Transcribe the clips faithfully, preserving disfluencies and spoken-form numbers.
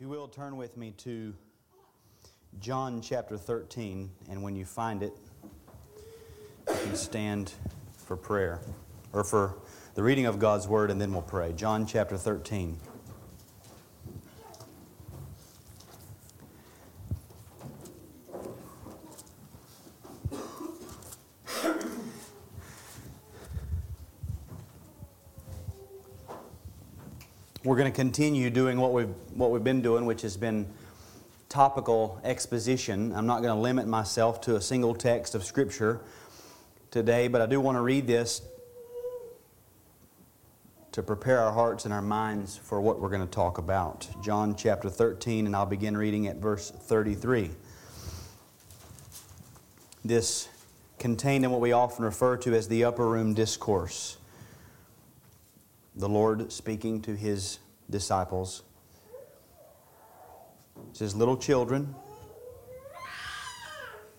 If you will, turn with me to John chapter thirteen, and when you find it, you can stand for prayer, or for the reading of God's Word, and then we'll pray. John chapter thirteen. We're going to continue doing what we've what we've been doing, which has been topical exposition. I'm not going to limit myself to a single text of Scripture today, but I do want to read this to prepare our hearts and our minds for what we're going to talk about. John chapter thirteen, and I'll begin reading at verse thirty-three. This contained in what we often refer to as the upper room discourse. The Lord speaking to His disciples. It says, "Little children,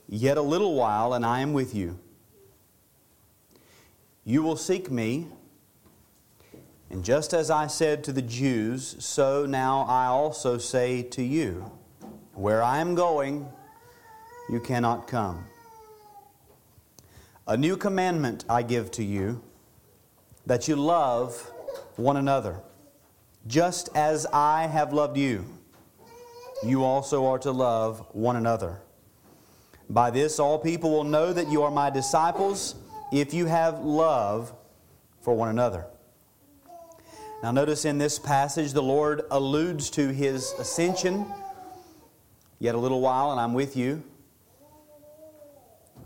yet a little while and I am with you. You will seek me, and just as I said to the Jews, so now I also say to you, where I am going, you cannot come. A new commandment I give to you, that you love one another. Just as I have loved you, you also are to love one another. By this all people will know that you are my disciples, if you have love for one another." Now notice in this passage the Lord alludes to His ascension. Yet a little while and I'm with you.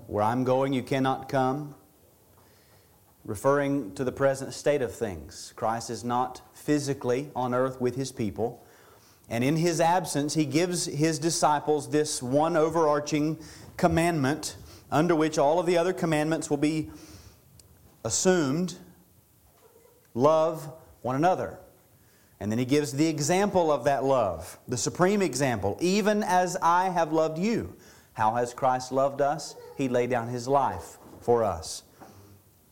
Where I'm going you cannot come. Referring to the present state of things. Christ is not physically on earth with His people. And in His absence, He gives His disciples this one overarching commandment under which all of the other commandments will be assumed. Love one another. And then He gives the example of that love, the supreme example. Even as I have loved you. How has Christ loved us? He laid down His life for us.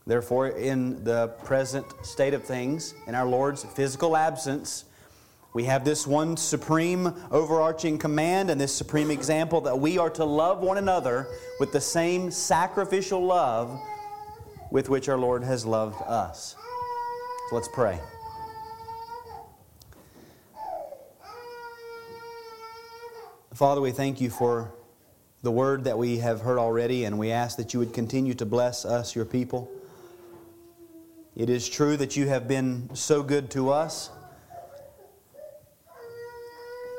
Therefore, in the present state of things, in our Lord's physical absence, we have this one supreme overarching command and this supreme example that we are to love one another with the same sacrificial love with which our Lord has loved us. So let's pray. Father, we thank You for the word that we have heard already, and we ask that You would continue to bless us, Your people. It is true that You have been so good to us.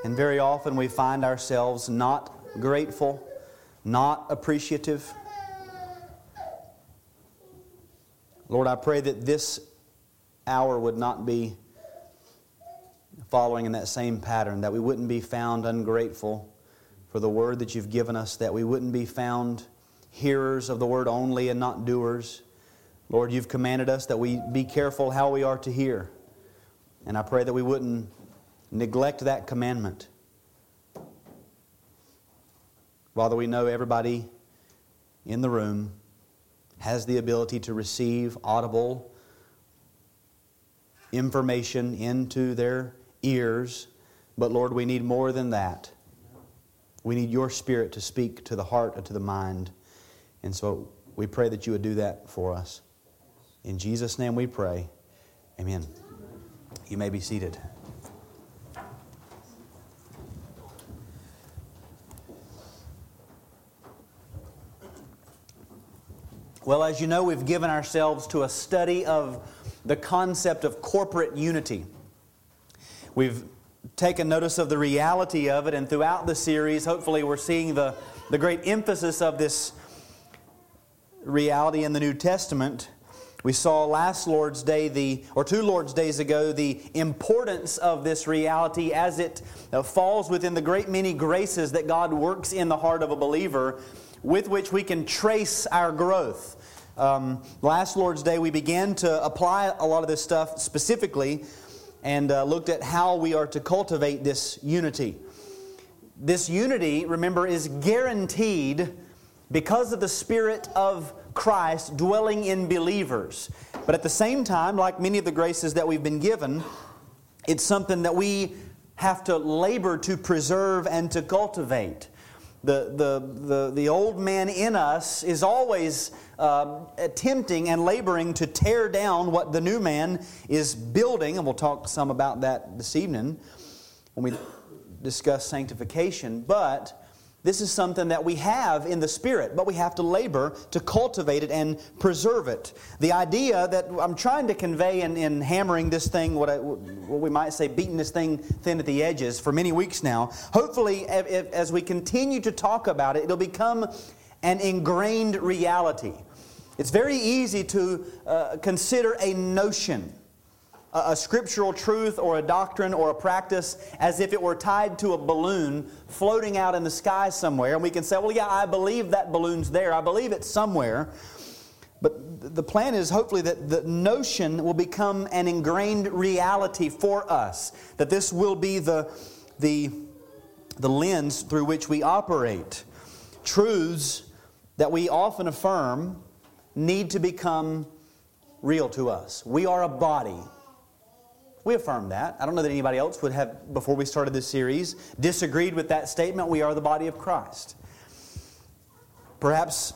And very often we find ourselves not grateful, not appreciative. Lord, I pray that this hour would not be following in that same pattern, that we wouldn't be found ungrateful for the word that You've given us, that we wouldn't be found hearers of the word only and not doers. Lord, You've commanded us that we be careful how we are to hear. And I pray that we wouldn't neglect that commandment. Father, we know everybody in the room has the ability to receive audible information into their ears. But Lord, we need more than that. We need Your Spirit to speak to the heart and to the mind. And so we pray that You would do that for us. In Jesus' name we pray. Amen. You may be seated. Well, as you know, we've given ourselves to a study of the concept of corporate unity. We've taken notice of the reality of it, and throughout the series, hopefully we're seeing the, the great emphasis of this reality in the New Testament. We saw last Lord's Day, the or two Lord's Days ago, the importance of this reality as it falls within the great many graces that God works in the heart of a believer, with which we can trace our growth. Um, last Lord's Day, we began to apply a lot of this stuff specifically and uh, looked at how we are to cultivate this unity. This unity, remember, is guaranteed because of the Spirit of Christ dwelling in believers. But at the same time, like many of the graces that we've been given, it's something that we have to labor to preserve and to cultivate. The the the, the old man in us is always uh, attempting and laboring to tear down what the new man is building, and we'll talk some about that this evening when we discuss sanctification. But this is something that we have in the Spirit, but we have to labor to cultivate it and preserve it. The idea that I'm trying to convey in, in hammering this thing, what, I, what we might say, beating this thing thin at the edges for many weeks now, hopefully as we continue to talk about it, it'll become an ingrained reality. It's very easy to uh, consider a notion, a scriptural truth or a doctrine or a practice as if it were tied to a balloon floating out in the sky somewhere. And we can say, well, yeah, I believe that balloon's there. I believe it's somewhere. But the plan is hopefully that the notion will become an ingrained reality for us, that this will be the, the, the lens through which we operate. Truths that we often affirm need to become real to us. We are a body. We affirm that. I don't know that anybody else would have, before we started this series, disagreed with that statement, we are the body of Christ. Perhaps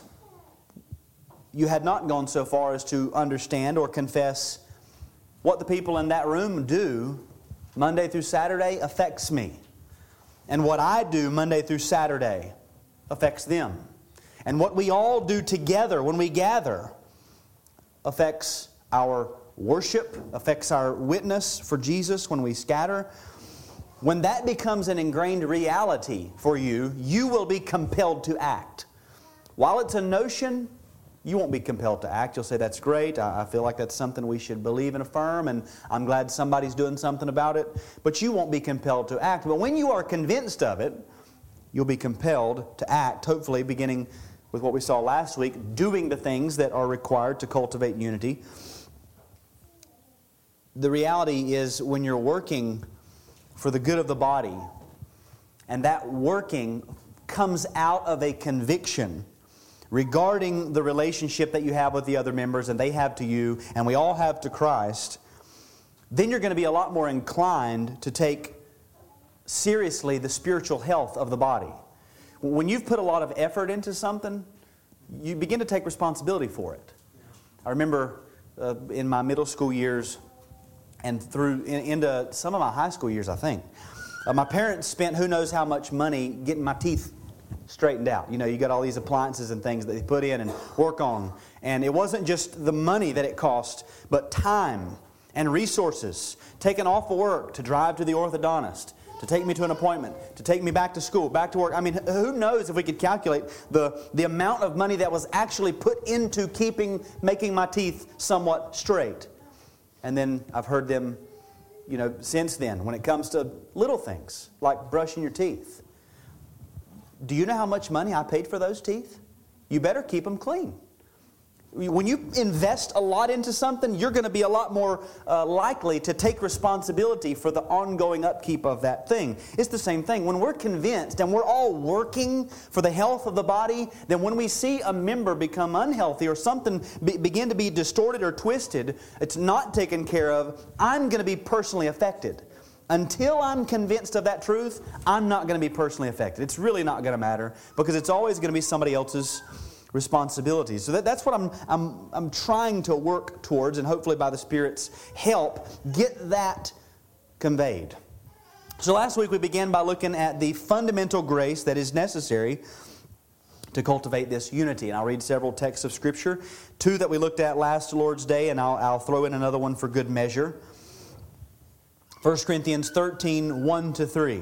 you had not gone so far as to understand or confess what the people in that room do Monday through Saturday affects me. And what I do Monday through Saturday affects them. And what we all do together when we gather affects our worship, affects our witness for Jesus when we scatter. When that becomes an ingrained reality for you, you will be compelled to act. While it's a notion, you won't be compelled to act. You'll say, that's great. I feel like that's something we should believe and affirm, and I'm glad somebody's doing something about it. But you won't be compelled to act. But when you are convinced of it, you'll be compelled to act, hopefully beginning with what we saw last week, doing the things that are required to cultivate unity. The reality is when you're working for the good of the body, and that working comes out of a conviction regarding the relationship that you have with the other members and they have to you and we all have to Christ, then you're going to be a lot more inclined to take seriously the spiritual health of the body. When you've put a lot of effort into something, you begin to take responsibility for it. I remember uh, in my middle school years, and through in, into some of my high school years, I think. Uh, my parents spent who knows how much money getting my teeth straightened out. You know, you got all these appliances and things that they put in and work on. And it wasn't just the money that it cost, but time and resources. Taking off of work to drive to the orthodontist, to take me to an appointment, to take me back to school, back to work. I mean, who knows if we could calculate the, the amount of money that was actually put into keeping, making my teeth somewhat straight. And then I've heard them, you know, since then, when it comes to little things, like brushing your teeth. Do you know how much money I paid for those teeth? You better keep them clean. When you invest a lot into something, you're going to be a lot more uh, likely to take responsibility for the ongoing upkeep of that thing. It's the same thing. When we're convinced and we're all working for the health of the body, then when we see a member become unhealthy or something be- begin to be distorted or twisted, it's not taken care of, I'm going to be personally affected. Until I'm convinced of that truth, I'm not going to be personally affected. It's really not going to matter because it's always going to be somebody else's responsibility. So that, that's what I'm, I'm, I'm trying to work towards, and hopefully by the Spirit's help, get that conveyed. So last week we began by looking at the fundamental grace that is necessary to cultivate this unity. And I'll read several texts of Scripture. Two that we looked at last Lord's Day, and I'll, I'll throw in another one for good measure. First Corinthians thirteen, one to three.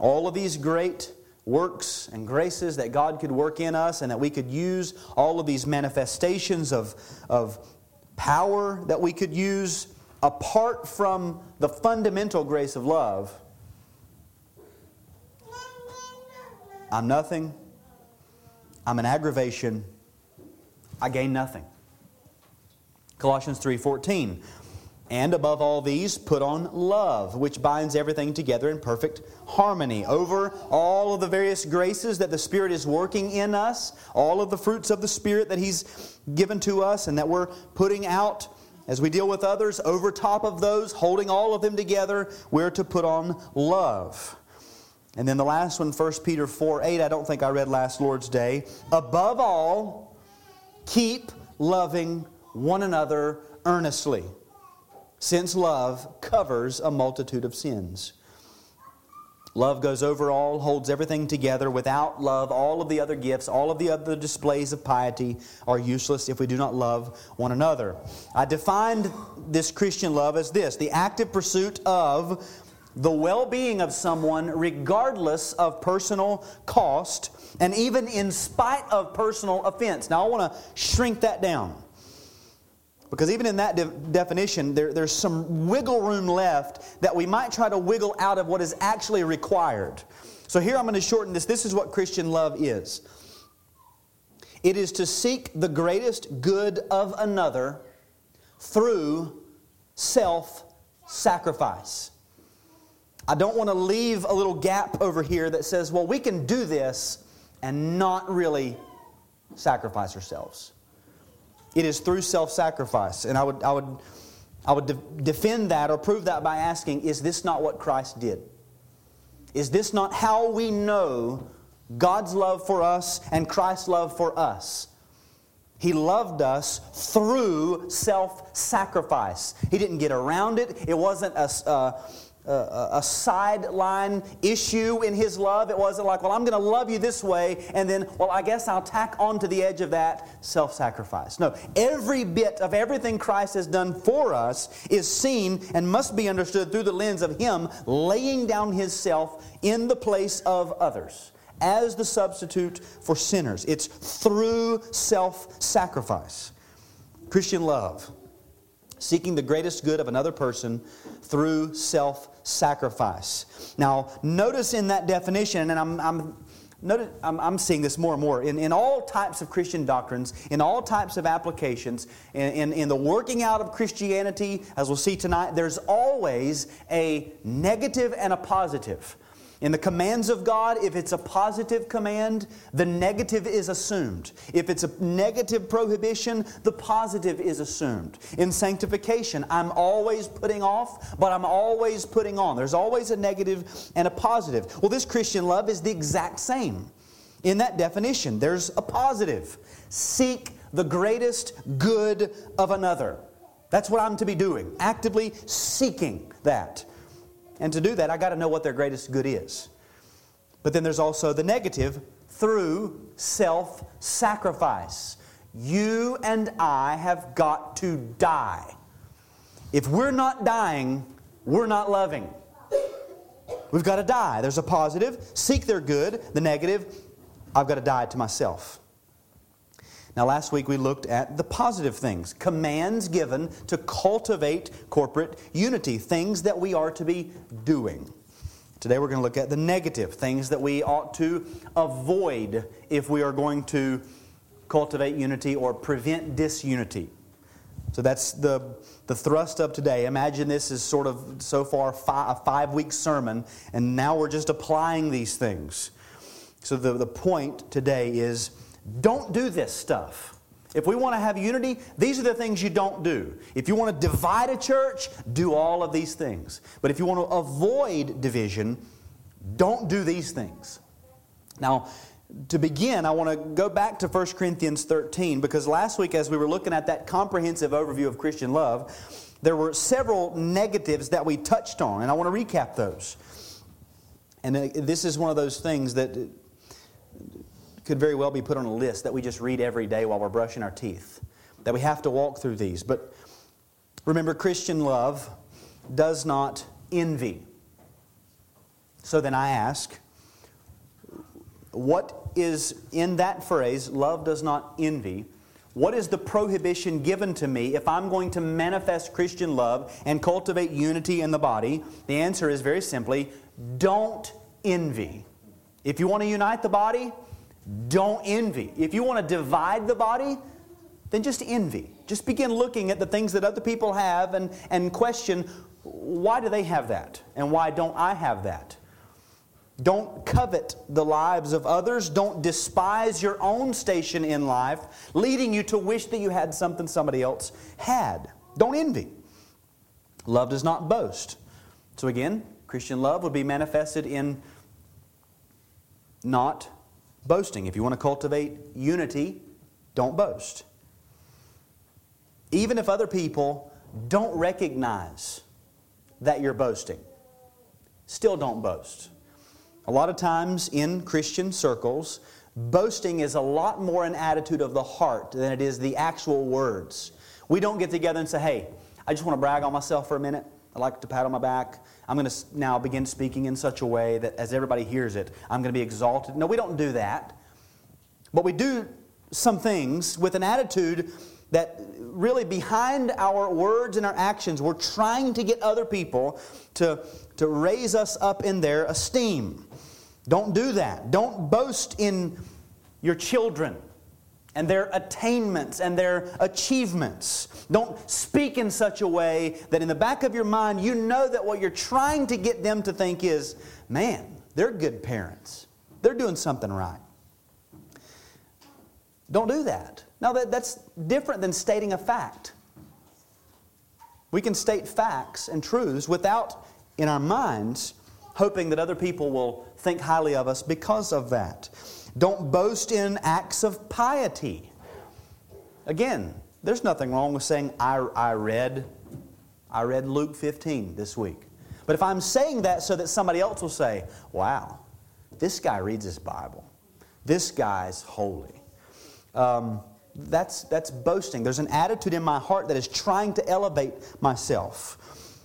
All of these great works and graces that God could work in us and that we could use, all of these manifestations of, of power that we could use apart from the fundamental grace of love, I'm nothing. I'm an aggravation. I gain nothing. Colossians three fourteen. And above all these, put on love, which binds everything together in perfect harmony. Over all of the various graces that the Spirit is working in us, all of the fruits of the Spirit that He's given to us and that we're putting out as we deal with others, over top of those, holding all of them together, we're to put on love. And then the last one, First Peter four eight, I don't think I read last Lord's Day. Above all, keep loving one another earnestly, since love covers a multitude of sins. Love goes over all, holds everything together. Without love, all of the other gifts, all of the other displays of piety are useless if we do not love one another. I defined this Christian love as this: the active pursuit of the well-being of someone regardless of personal cost and even in spite of personal offense. Now I want to shrink that down, because even in that de- definition, there, there's some wiggle room left that we might try to wiggle out of what is actually required. So here I'm going to shorten this. This is what Christian love is. It is to seek the greatest good of another through self-sacrifice. I don't want to leave a little gap over here that says, well, we can do this and not really sacrifice ourselves. It is through self-sacrifice. And I would I would, I would de- defend that or prove that by asking, is this not what Christ did? Is this not how we know God's love for us and Christ's love for us? He loved us through self-sacrifice. He didn't get around it. It wasn't a, a, a, a sideline issue in His love. It wasn't like, well, I'm going to love you this way, and then, well, I guess I'll tack on to the edge of that self-sacrifice. No, every bit of everything Christ has done for us is seen and must be understood through the lens of Him laying down Himself in the place of others as the substitute for sinners. It's through self-sacrifice. Christian love, seeking the greatest good of another person through self-sacrifice. Now, notice in that definition, and I'm I'm, notice, I'm, I'm seeing this more and more, in, in all types of Christian doctrines, in all types of applications, in, in, in the working out of Christianity, as we'll see tonight, there's always a negative and a positive. In the commands of God, if it's a positive command, the negative is assumed. If it's a negative prohibition, the positive is assumed. In sanctification, I'm always putting off, but I'm always putting on. There's always a negative and a positive. Well, this Christian love is the exact same. In that definition, there's a positive. Seek the greatest good of another. That's what I'm to be doing, actively seeking that. And to do that, I got to know what their greatest good is. But then there's also the negative, through self-sacrifice. You and I have got to die. If we're not dying, we're not loving. We've got to die. There's a positive, seek their good. The negative, I've got to die to myself. Now, last week we looked at the positive things, commands given to cultivate corporate unity, things that we are to be doing. Today we're going to look at the negative, things that we ought to avoid if we are going to cultivate unity or prevent disunity. So that's the, the thrust of today. Imagine this is sort of so far five, a five-week sermon, and now we're just applying these things. So the, the point today is, don't do this stuff. If we want to have unity, these are the things you don't do. If you want to divide a church, do all of these things. But if you want to avoid division, don't do these things. Now, to begin, I want to go back to First Corinthians thirteen, because last week as we were looking at that comprehensive overview of Christian love, there were several negatives that we touched on, and I want to recap those. And this is one of those things that could very well be put on a list that we just read every day while we're brushing our teeth, that we have to walk through these. But remember, Christian love does not envy. So then I ask, what is in that phrase, love does not envy, What is the prohibition given to me if I'm going to manifest Christian love and cultivate unity in the body? The answer is very simply, don't envy. If you want to unite the body, don't envy. If you want to divide the body, then just envy. Just begin looking at the things that other people have and, and question, why do they have that? And why don't I have that? Don't covet the lives of others. Don't despise your own station in life, leading you to wish that you had something somebody else had. Don't envy. Love does not boast. So again, Christian love would be manifested in not boasting. If you want to cultivate unity, don't boast. Even if other people don't recognize that you're boasting, still don't boast. A lot of times in Christian circles, boasting is a lot more an attitude of the heart than it is the actual words. We don't get together and say, hey, I just want to brag on myself for a minute. I like to pat on my back. I'm going to now begin speaking in such a way that as everybody hears it, I'm going to be exalted. No, we don't do that. But we do some things with an attitude that really behind our words and our actions, we're trying to get other people to, to raise us up in their esteem. Don't do that. Don't boast in your children and their attainments and their achievements. Don't speak in such a way that in the back of your mind, you know that what you're trying to get them to think is, man, they're good parents. They're doing something right. Don't do that. Now, that, that's different than stating a fact. We can state facts and truths without, in our minds, hoping that other people will think highly of us because of that. Don't boast in acts of piety. Again, there's nothing wrong with saying, I, I read I read Luke fifteen this week. But if I'm saying that so that somebody else will say, wow, this guy reads his Bible. This guy's holy. Um, that's, that's boasting. There's an attitude in my heart that is trying to elevate myself.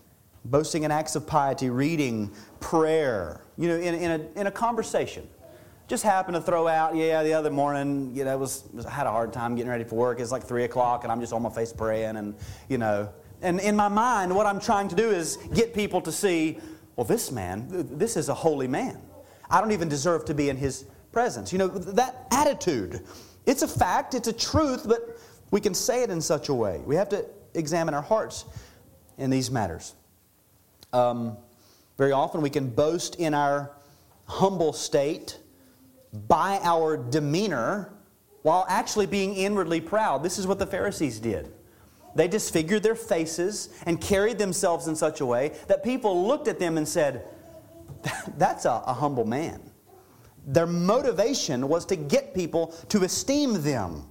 Boasting in acts of piety, reading, prayer. You know, in, in, a, in a conversation. Just happened to throw out, yeah, the other morning, you know, was, was I had a hard time getting ready for work. It's like three o'clock and I'm just on my face praying and, you know. And in my mind, what I'm trying to do is get people to see, well, this man, this is a holy man. I don't even deserve to be in his presence. You know, that attitude, it's a fact, it's a truth, but we can say it in such a way. We have to examine our hearts in these matters. Um, very often we can boast in our humble state by our demeanor while actually being inwardly proud. This is what the Pharisees did. They disfigured their faces and carried themselves in such a way that people looked at them and said, that's a, a humble man. Their motivation was to get people to esteem them.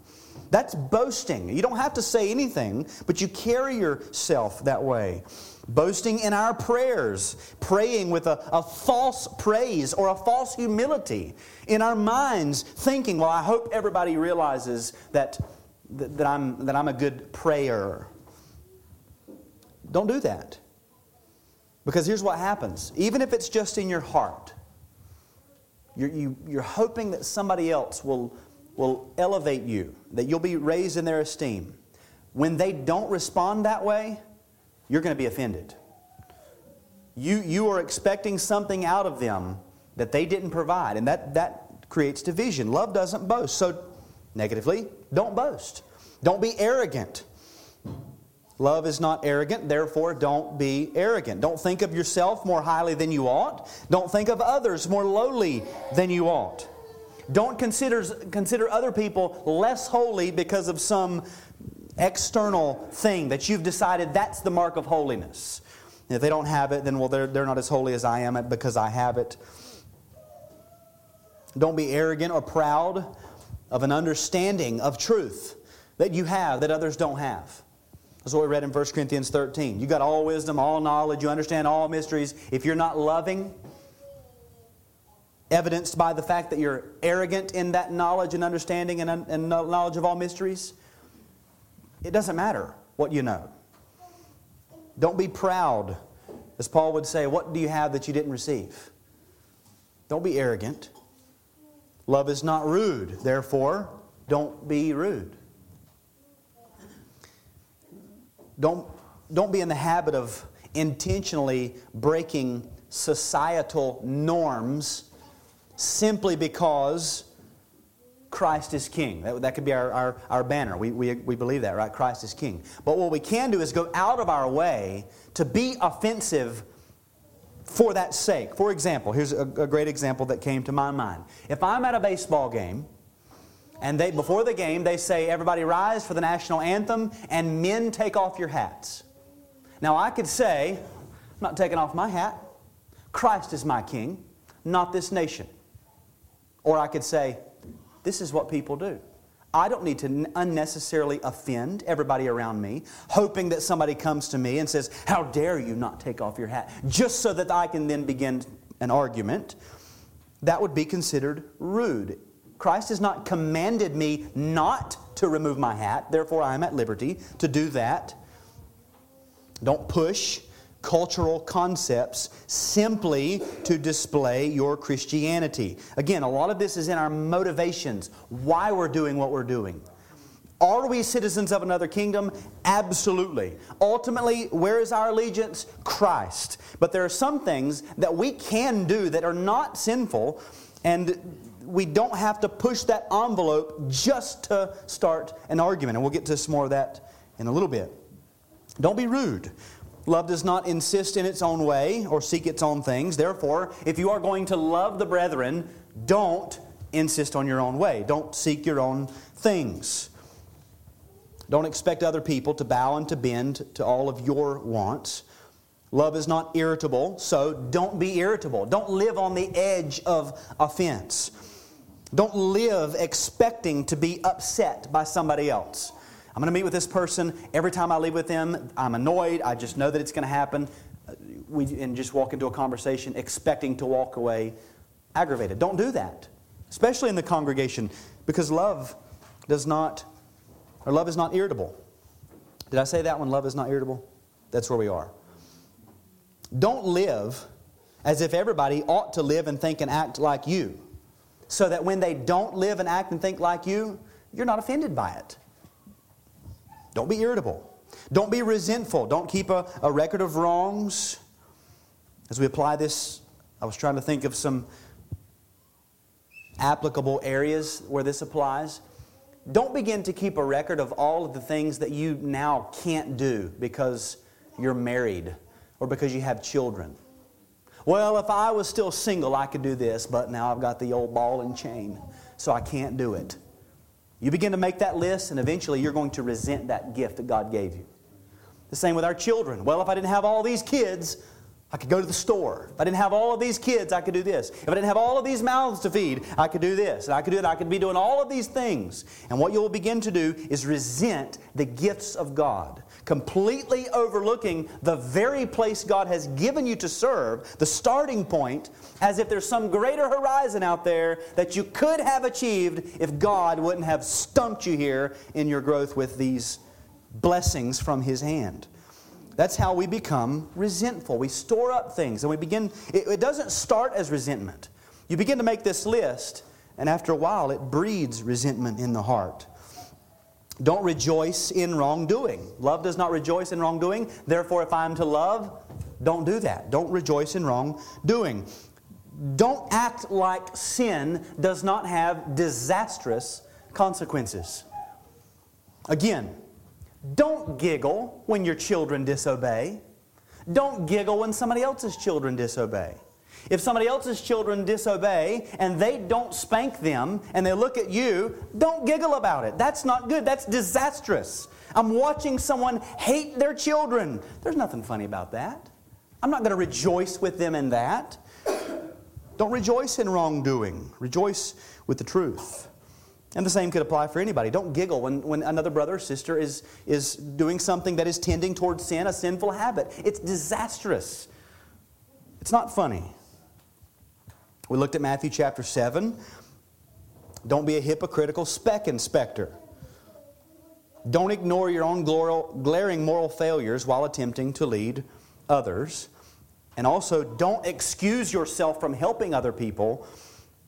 That's boasting. You don't have to say anything, but you carry yourself that way. Boasting in our prayers, praying with a, a false praise or a false humility. In our minds, thinking, well, I hope everybody realizes that, that, that, I'm, that I'm a good prayer. Don't do that. Because here's what happens. Even if it's just in your heart, you're, you, you're hoping that somebody else will, will elevate you, that you'll be raised in their esteem. When they don't respond that way, you're going to be offended. You, you are expecting something out of them that they didn't provide, and that, that creates division. Love doesn't boast. So, negatively, don't boast. Don't be arrogant. Love is not arrogant, therefore don't be arrogant. Don't think of yourself more highly than you ought. Don't think of others more lowly than you ought. Don't consider, consider other people less holy because of some external thing that you've decided that's the mark of holiness. And if they don't have it, then well, they're, they're not as holy as I am because I have it. Don't be arrogant or proud of an understanding of truth that you have that others don't have. That's what we read in First Corinthians thirteen. You got all wisdom, all knowledge, you understand all mysteries. If you're not loving, evidenced by the fact that you're arrogant in that knowledge and understanding and, and knowledge of all mysteries, it doesn't matter what you know. Don't be proud. As Paul would say, what do you have that you didn't receive? Don't be arrogant. Love is not rude. Therefore, don't be rude. Don't, don't be in the habit of intentionally breaking societal norms simply because Christ is King. That, that could be our, our, our banner. We, we, we believe that, right? Christ is King. But what we can do is go out of our way to be offensive for that sake. For example, here's a, a great example that came to my mind. If I'm at a baseball game, and they before the game, they say, everybody rise for the national anthem, and men take off your hats. Now, I could say, I'm not taking off my hat. Christ is my King, not this nation. Or I could say, this is what people do. I don't need to unnecessarily offend everybody around me, hoping that somebody comes to me and says, how dare you not take off your hat, just so that I can then begin an argument. That would be considered rude. Christ has not commanded me not to remove my hat. Therefore, I am at liberty to do that. Don't push cultural concepts simply to display your Christianity. Again, a lot of this is in our motivations, why we're doing what we're doing. Are we citizens of another kingdom? Absolutely. Ultimately, where is our allegiance? Christ. But there are some things that we can do that are not sinful, and we don't have to push that envelope just to start an argument. And we'll get to some more of that in a little bit. Don't be rude. Love does not insist in its own way or seek its own things. Therefore, if you are going to love the brethren, don't insist on your own way. Don't seek your own things. Don't expect other people to bow and to bend to all of your wants. Love is not irritable, so don't be irritable. Don't live on the edge of offense. Don't live expecting to be upset by somebody else. I'm going to meet with this person. Every time I leave with them, I'm annoyed. I just know that it's going to happen. We, and just walk into a conversation expecting to walk away aggravated. Don't do that, especially in the congregation, because love does not, or love is not irritable. Did I say that one? Love is not irritable? That's where we are. Don't live as if everybody ought to live and think and act like you, so that when they don't live and act and think like you, you're not offended by it. Don't be irritable. Don't be resentful. Don't keep a, a record of wrongs. As we apply this, I was trying to think of some applicable areas where this applies. Don't begin to keep a record of all of the things that you now can't do because you're married or because you have children. Well, if I was still single, I could do this, but now I've got the old ball and chain, so I can't do it. You begin to make that list, and eventually you're going to resent that gift that God gave you. The same with our children. Well, if I didn't have all these kids, I could go to the store. If I didn't have all of these kids, I could do this. If I didn't have all of these mouths to feed, I could do this. And I could do it. I could be doing all of these things. And what you'll begin to do is resent the gifts of God, completely overlooking the very place God has given you to serve, the starting point, as if there's some greater horizon out there that you could have achieved if God wouldn't have stumped you here in your growth with these blessings from His hand. That's how we become resentful. We store up things and we begin, it, it doesn't start as resentment. You begin to make this list, and after a while it breeds resentment in the heart. Don't rejoice in wrongdoing. Love does not rejoice in wrongdoing. Therefore, if I'm to love, don't do that. Don't rejoice in wrongdoing. Don't act like sin does not have disastrous consequences. Again, don't giggle when your children disobey. Don't giggle when somebody else's children disobey. If somebody else's children disobey and they don't spank them and they look at you, don't giggle about it. That's not good. That's disastrous. I'm watching someone hate their children. There's nothing funny about that. I'm not going to rejoice with them in that. Don't rejoice in wrongdoing. Rejoice with the truth. And the same could apply for anybody. Don't giggle when, when another brother or sister is, is doing something that is tending towards sin, a sinful habit. It's disastrous. It's not funny. We looked at Matthew chapter seven. Don't be a hypocritical speck inspector. Don't ignore your own glaring moral failures while attempting to lead others. And also, don't excuse yourself from helping other people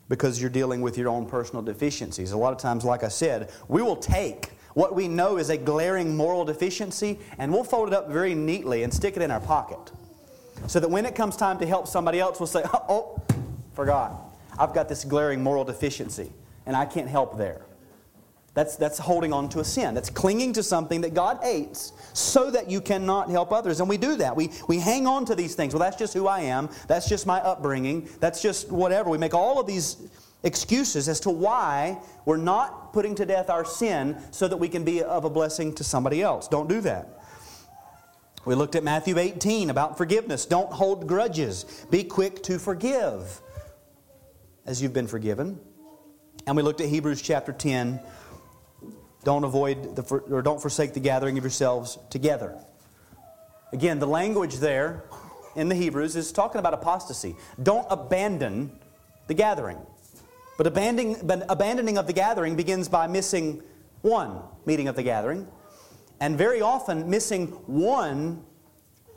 because you're dealing with your own personal deficiencies. A lot of times, like I said, we will take What we know is a glaring moral deficiency, and we'll fold it up very neatly and stick it in our pocket. So that when it comes time to help somebody else, we'll say, oh, forgot. I've got this glaring moral deficiency, and I can't help there. That's, that's holding on to a sin. That's clinging to something that God hates so that you cannot help others. And we do that. We, we hang on to these things. Well, that's just who I am. That's just my upbringing. That's just whatever. We make all of these excuses as to why we're not putting to death our sin so that we can be of a blessing to somebody else. Don't do that. We looked at Matthew eighteen about forgiveness. Don't hold grudges. Be quick to forgive as you've been forgiven. And we looked at Hebrews chapter ten. Don't avoid the or don't forsake the gathering of yourselves together. Again, the language there in the Hebrews is talking about apostasy. Don't abandon the gathering. But abandoning, abandoning of the gathering begins by missing one meeting of the gathering. And very often missing one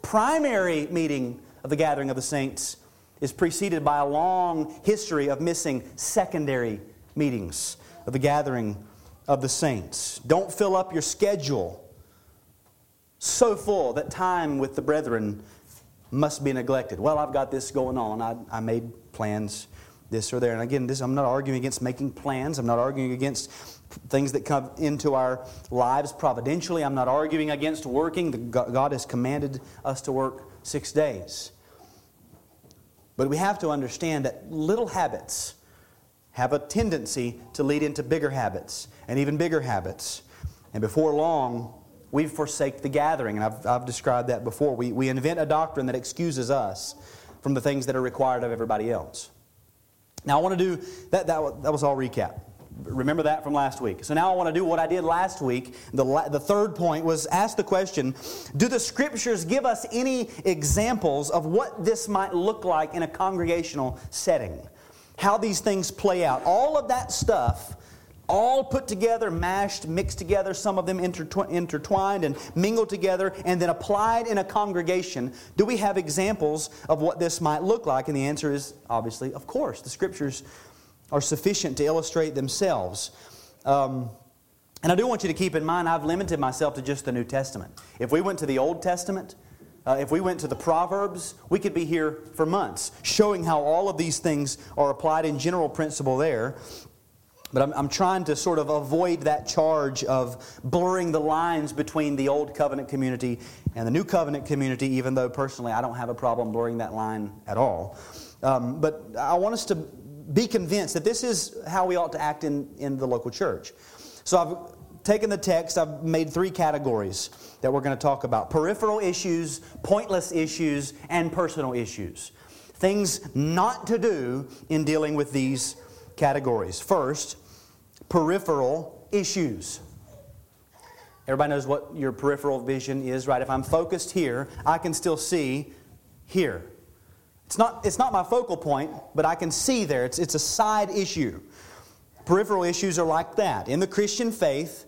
primary meeting of the gathering of the saints is preceded by a long history of missing secondary meetings of the gathering of the saints. Don't fill up your schedule so full that time with the brethren must be neglected. Well, I've got this going on. I, I made plans this or there. And again, this, I'm not arguing against making plans. I'm not arguing against things that come into our lives providentially. I'm not arguing against working. God has commanded us to work six days. But we have to understand that little habits have a tendency to lead into bigger habits and even bigger habits. And before long, we forsake the gathering. And I've, I've described that before. We, we invent a doctrine that excuses us from the things that are required of everybody else. Now I want to do, that, that That was all recap. Remember that from last week. So now I want to do what I did last week. The, la, the third point was ask the question, do the Scriptures give us any examples of what this might look like in a congregational setting? How these things play out. All of that stuff, all put together, mashed, mixed together, some of them intertw- intertwined and mingled together, and then applied in a congregation. Do we have examples of what this might look like? And the answer is, obviously, of course. The Scriptures are sufficient to illustrate themselves. Um, and I do want you to keep in mind, I've limited myself to just the New Testament. If we went to the Old Testament, uh, if we went to the Proverbs, we could be here for months, showing how all of these things are applied in general principle there. But I'm, I'm trying to sort of avoid that charge of blurring the lines between the Old Covenant community and the New Covenant community, even though personally I don't have a problem blurring that line at all. Um, but I want us to be convinced that this is how we ought to act in, in the local church. So I've taken the text, I've made three categories that we're going to talk about. Peripheral issues, pointless issues, and personal issues. Things not to do in dealing with these categories. First, peripheral issues. Everybody knows what your peripheral vision is, right? If I'm focused here, I can still see here. It's not, it's not my focal point, but I can see there. It's, it's a side issue. Peripheral issues are like that. In the Christian faith,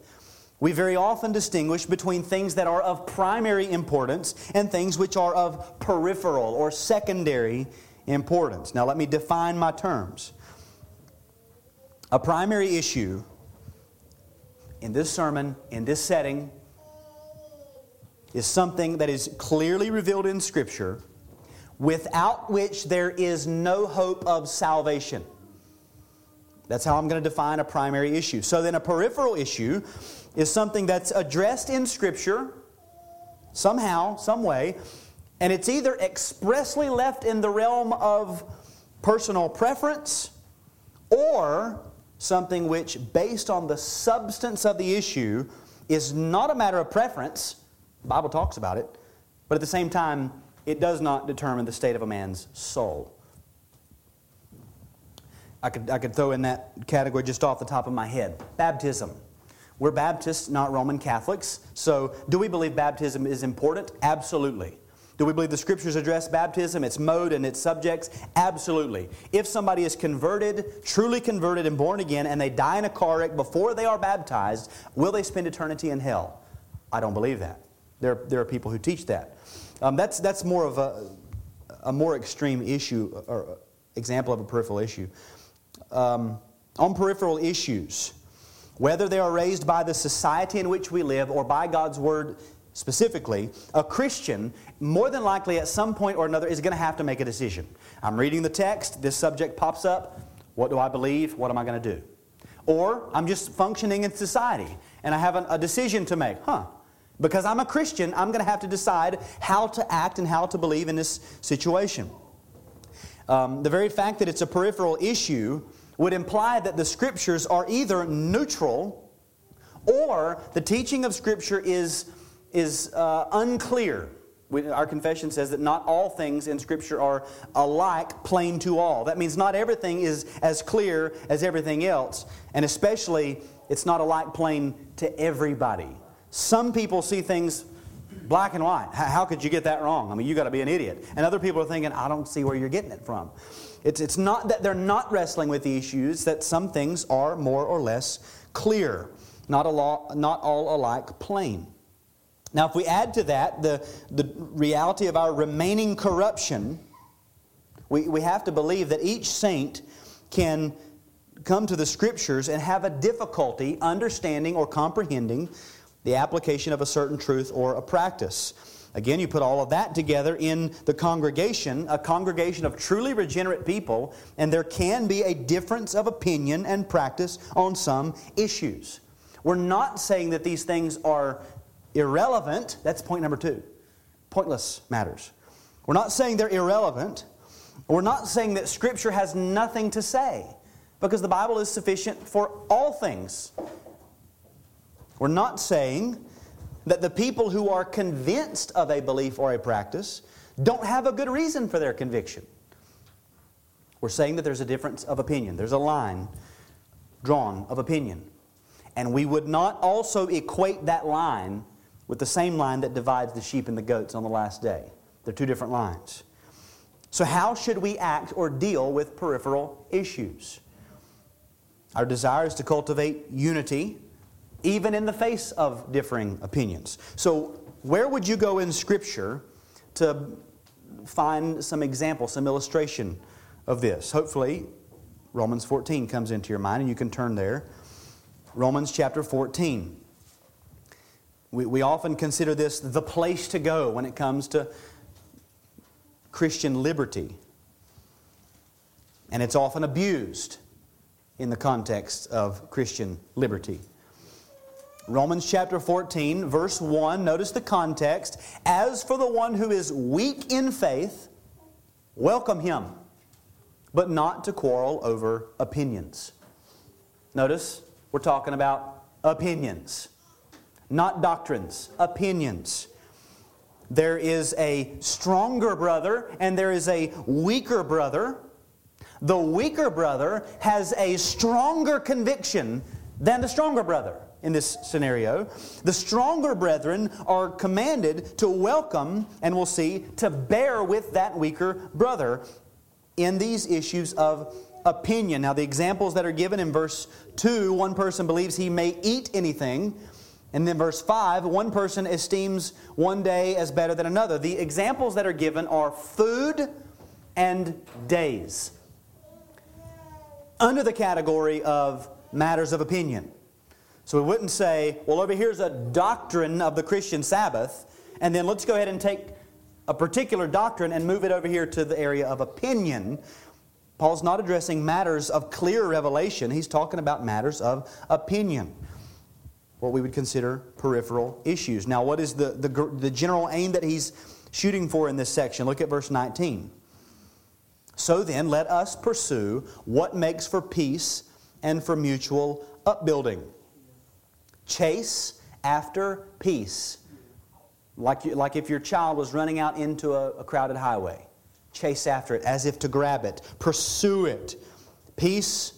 we very often distinguish between things that are of primary importance and things which are of peripheral or secondary importance. Now let me define my terms. A primary issue in this sermon, in this setting, is something that is clearly revealed in Scripture, without which there is no hope of salvation. That's how I'm going to define a primary issue. So then a peripheral issue is something that's addressed in Scripture somehow, some way, and it's either expressly left in the realm of personal preference or something which, based on the substance of the issue, is not a matter of preference. The Bible talks about it. But at the same time, it does not determine the state of a man's soul. I could, I could throw in that category just off the top of my head. Baptism. We're Baptists, not Roman Catholics. So do we believe baptism is important? Absolutely. Do we believe the Scriptures address baptism, its mode, and its subjects? Absolutely. If somebody is converted, truly converted and born again, and they die in a car wreck before they are baptized, will they spend eternity in hell? I don't believe that. There, there are people who teach that. Um, that's that's more of a, a more extreme issue or example of a peripheral issue. Um, on peripheral issues, whether they are raised by the society in which we live or by God's Word specifically, a Christian, more than likely at some point or another, is going to have to make a decision. I'm reading the text, this subject pops up, what do I believe, what am I going to do? Or I'm just functioning in society and I have a decision to make. Huh, because I'm a Christian, I'm going to have to decide how to act and how to believe in this situation. Um, the very fact that it's a peripheral issue would imply that the Scriptures are either neutral or the teaching of Scripture is, is uh, unclear. We, our confession says that not all things in Scripture are alike, plain to all. That means not everything is as clear as everything else, and especially it's not alike, plain to everybody. Some people see things black and white. How could you get that wrong? I mean, you got to be an idiot. And other people are thinking, I don't see where you're getting it from. It's, it's not that they're not wrestling with the issues, that some things are more or less clear, not, a law, not all alike plain. Now, if we add to that the, the reality of our remaining corruption, we, we have to believe that each saint can come to the Scriptures and have a difficulty understanding or comprehending the application of a certain truth or a practice. Again, you put all of that together in the congregation, a congregation of truly regenerate people, and there can be a difference of opinion and practice on some issues. We're not saying that these things are irrelevant. That's point number two. Pointless matters. We're not saying they're irrelevant. We're not saying that Scripture has nothing to say, because the Bible is sufficient for all things. We're not saying that the people who are convinced of a belief or a practice don't have a good reason for their conviction. We're saying that there's a difference of opinion. There's a line drawn of opinion. And we would not also equate that line with the same line that divides the sheep and the goats on the last day. They're two different lines. So how should we act or deal with peripheral issues? Our desire is to cultivate unity, even in the face of differing opinions. So where would you go in Scripture to find some example, some illustration of this? Hopefully, Romans fourteen comes into your mind, and you can turn there. Romans chapter fourteen. We, we often consider this the place to go when it comes to Christian liberty. And it's often abused in the context of Christian liberty. Romans chapter fourteen, verse one, notice the context. As for the one who is weak in faith, welcome him, but not to quarrel over opinions. Notice, we're talking about opinions, not doctrines, opinions. There is a stronger brother and there is a weaker brother. The weaker brother has a stronger conviction than the stronger brother. In this scenario, the stronger brethren are commanded to welcome, and we'll see, to bear with that weaker brother in these issues of opinion. Now, the examples that are given in verse two, one person believes he may eat anything. And then verse five, one person esteems one day as better than another. The examples that are given are food and days, under the category of matters of opinion. So we wouldn't say, well, over here's a doctrine of the Christian Sabbath, and then let's go ahead and take a particular doctrine and move it over here to the area of opinion. Paul's not addressing matters of clear revelation. He's talking about matters of opinion, what we would consider peripheral issues. Now, what is the, the, the general aim that he's shooting for in this section? Look at verse nineteen. So then, let us pursue what makes for peace and for mutual upbuilding. Chase after peace. Like, you, like if your child was running out into a, a crowded highway. Chase after it as if to grab it. Pursue it. Peace,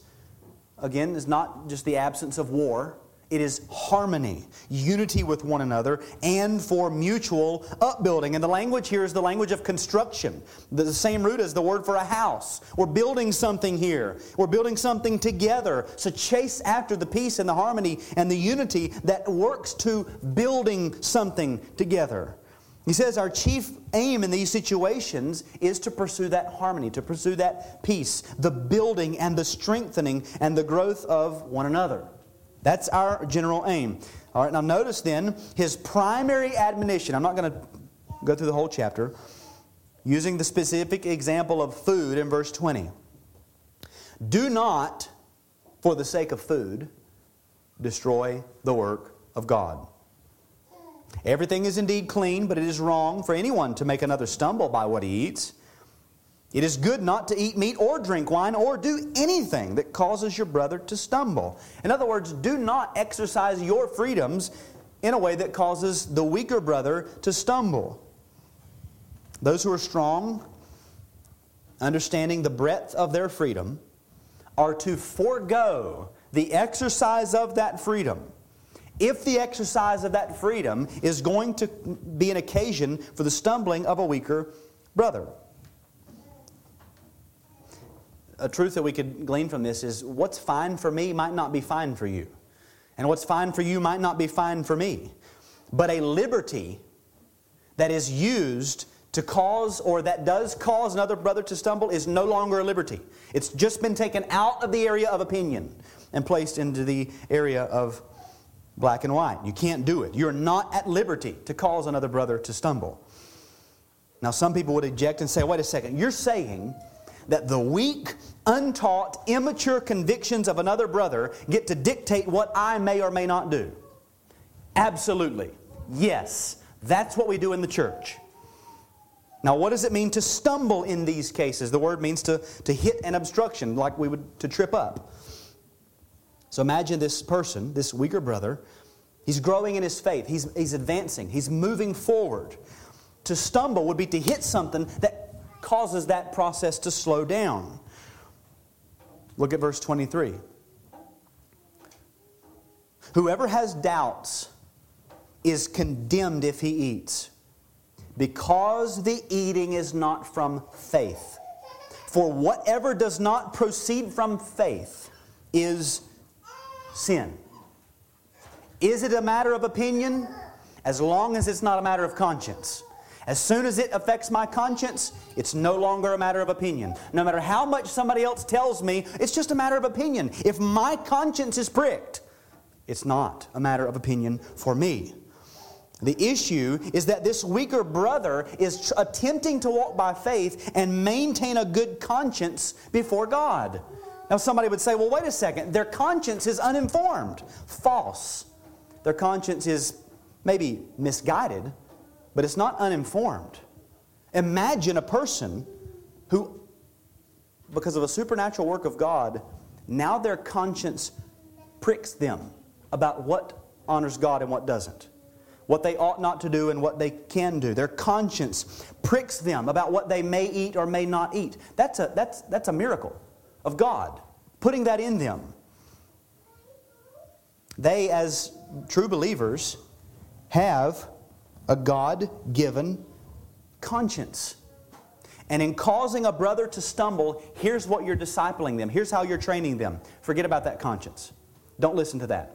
again, is not just the absence of war. It is harmony, unity with one another, and for mutual upbuilding. And the language here is the language of construction. The same root as the word for a house. We're building something here. We're building something together. So chase after the peace and the harmony and the unity that works to building something together. He says our chief aim in these situations is to pursue that harmony, to pursue that peace, the building and the strengthening and the growth of one another. That's our general aim. All right, now notice then his primary admonition. I'm not going to go through the whole chapter. Using the specific example of food in verse twenty. Do not, for the sake of food, destroy the work of God. Everything is indeed clean, but it is wrong for anyone to make another stumble by what he eats. It is good not to eat meat or drink wine or do anything that causes your brother to stumble. In other words, do not exercise your freedoms in a way that causes the weaker brother to stumble. Those who are strong, understanding the breadth of their freedom, are to forego the exercise of that freedom if the exercise of that freedom is going to be an occasion for the stumbling of a weaker brother. A truth that we could glean from this is what's fine for me might not be fine for you. And what's fine for you might not be fine for me. But a liberty that is used to cause or that does cause another brother to stumble is no longer a liberty. It's just been taken out of the area of opinion and placed into the area of black and white. You can't do it. You're not at liberty to cause another brother to stumble. Now some people would object and say, wait a second, you're saying that the weak, untaught, immature convictions of another brother get to dictate what I may or may not do. Absolutely. Yes. That's what we do in the church. Now what does it mean to stumble in these cases? The word means to, to hit an obstruction, like we would to trip up. So imagine this person, this weaker brother, he's growing in his faith, he's, he's advancing, he's moving forward. To stumble would be to hit something that causes that process to slow down. Look at verse twenty-three. Whoever has doubts is condemned if he eats, because the eating is not from faith. For whatever does not proceed from faith is sin. Is it a matter of opinion? As long as it's not a matter of conscience. As soon as it affects my conscience, it's no longer a matter of opinion. No matter how much somebody else tells me, it's just a matter of opinion. If my conscience is pricked, it's not a matter of opinion for me. The issue is that this weaker brother is attempting to walk by faith and maintain a good conscience before God. Now somebody would say, well, wait a second, their conscience is uninformed. False. Their conscience is maybe misguided, but it's not uninformed. Imagine a person who, because of a supernatural work of God, now their conscience pricks them about what honors God and what doesn't. What they ought not to do and what they can do. Their conscience pricks them about what they may eat or may not eat. That's a, that's, that's a miracle of God, putting that in them. They, as true believers, have a God-given conscience. And in causing a brother to stumble, here's what you're discipling them. Here's how you're training them. Forget about that conscience. Don't listen to that.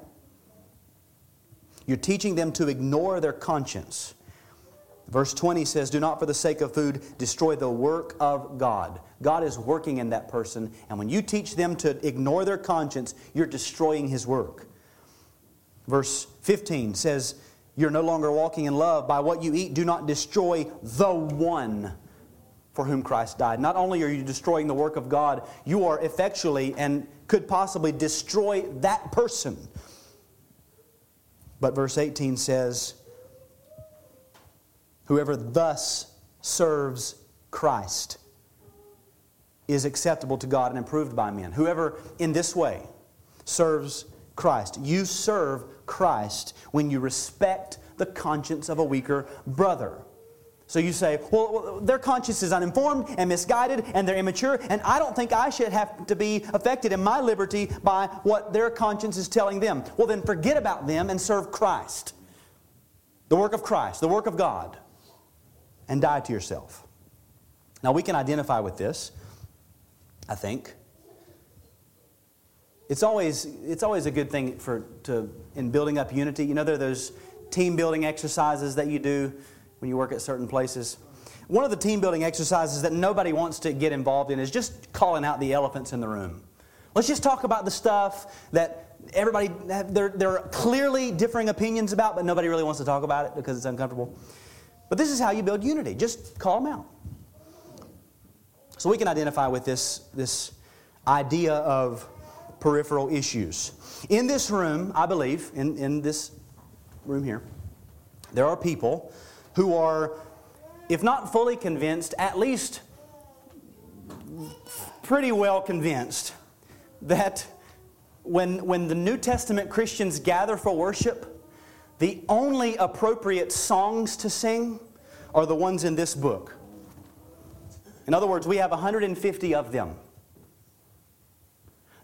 You're teaching them to ignore their conscience. Verse twenty says, do not for the sake of food destroy the work of God. God is working in that person. And when you teach them to ignore their conscience, you're destroying His work. Verse fifteen says, you're no longer walking in love. By what you eat, do not destroy the one for whom Christ died. Not only are you destroying the work of God, you are effectually and could possibly destroy that person. But verse eighteen says, whoever thus serves Christ is acceptable to God and approved by men. Whoever in this way serves Christ. You serve Christ when you respect the conscience of a weaker brother. So you say, well, their conscience is uninformed and misguided and they're immature and I don't think I should have to be affected in my liberty by what their conscience is telling them. Well, then forget about them and serve Christ. The work of Christ, the work of God. And die to yourself. Now we can identify with this, I think. It's always it's always a good thing for to in building up unity. You know, there are those team building exercises that you do when you work at certain places. One of the team building exercises that nobody wants to get involved in is just calling out the elephants in the room. Let's just talk about the stuff that everybody, there, there are clearly differing opinions about, but nobody really wants to talk about it because it's uncomfortable. But this is how you build unity. Just call them out. So we can identify with this, this idea of peripheral issues. In this room, I believe, in, in this room here, there are people who are, if not fully convinced, at least pretty well convinced that when, when the New Testament Christians gather for worship, the only appropriate songs to sing are the ones in this book. In other words, we have one hundred fifty of them.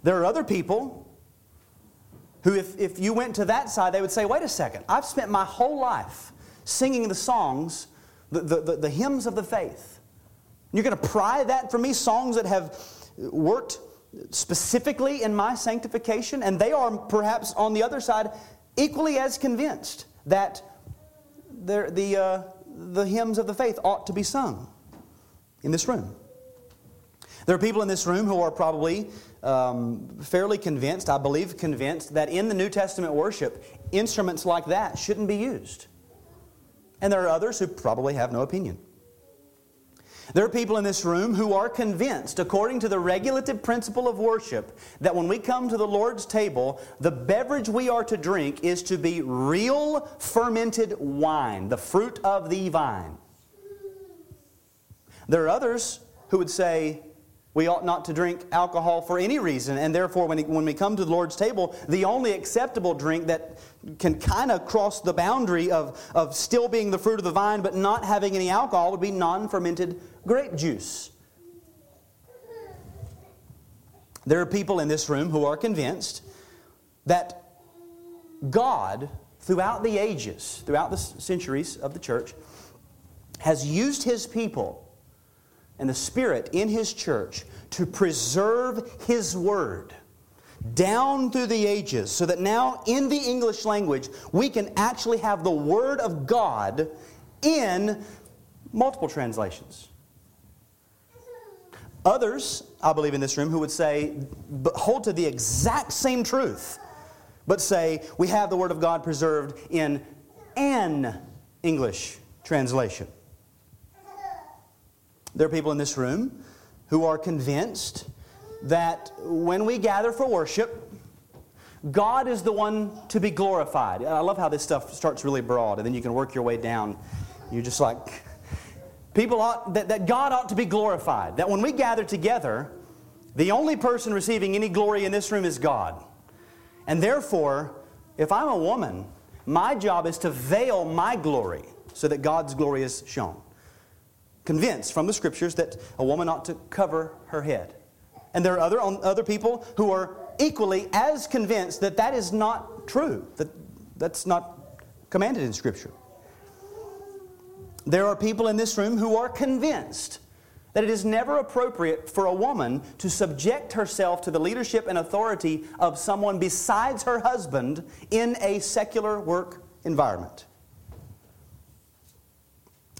There are other people who, if, if you went to that side, they would say, wait a second, I've spent my whole life singing the songs, the, the, the, the hymns of the faith. You're going to pry that from me, songs that have worked specifically in my sanctification? And they are perhaps on the other side equally as convinced that the, the, uh, the hymns of the faith ought to be sung in this room. There are people in this room who are probably um, fairly convinced, I believe convinced, that in the New Testament worship, instruments like that shouldn't be used. And there are others who probably have no opinion. There are people in this room who are convinced, according to the regulative principle of worship, that when we come to the Lord's table, the beverage we are to drink is to be real fermented wine, the fruit of the vine. There are others who would say we ought not to drink alcohol for any reason, and therefore when, when we come to the Lord's table, the only acceptable drink that can kind of cross the boundary of, of still being the fruit of the vine but not having any alcohol would be non-fermented grape juice. There are people in this room who are convinced that God, throughout the ages, throughout the centuries of the church, has used His people and the Spirit in His church to preserve His Word down through the ages so that now in the English language we can actually have the Word of God in multiple translations. Others, I believe in this room, who would say, hold to the exact same truth, but say we have the Word of God preserved in an English translation. There are people in this room who are convinced that when we gather for worship, God is the one to be glorified. I love how this stuff starts really broad, and then you can work your way down. You're just like, people ought, that, that God ought to be glorified. That when we gather together, the only person receiving any glory in this room is God. And therefore, if I'm a woman, my job is to veil my glory so that God's glory is shown. Convinced from the Scriptures that a woman ought to cover her head. And there are other, other people who are equally as convinced that that is not true, that that's not commanded in Scripture. There are people in this room who are convinced that it is never appropriate for a woman to subject herself to the leadership and authority of someone besides her husband in a secular work environment.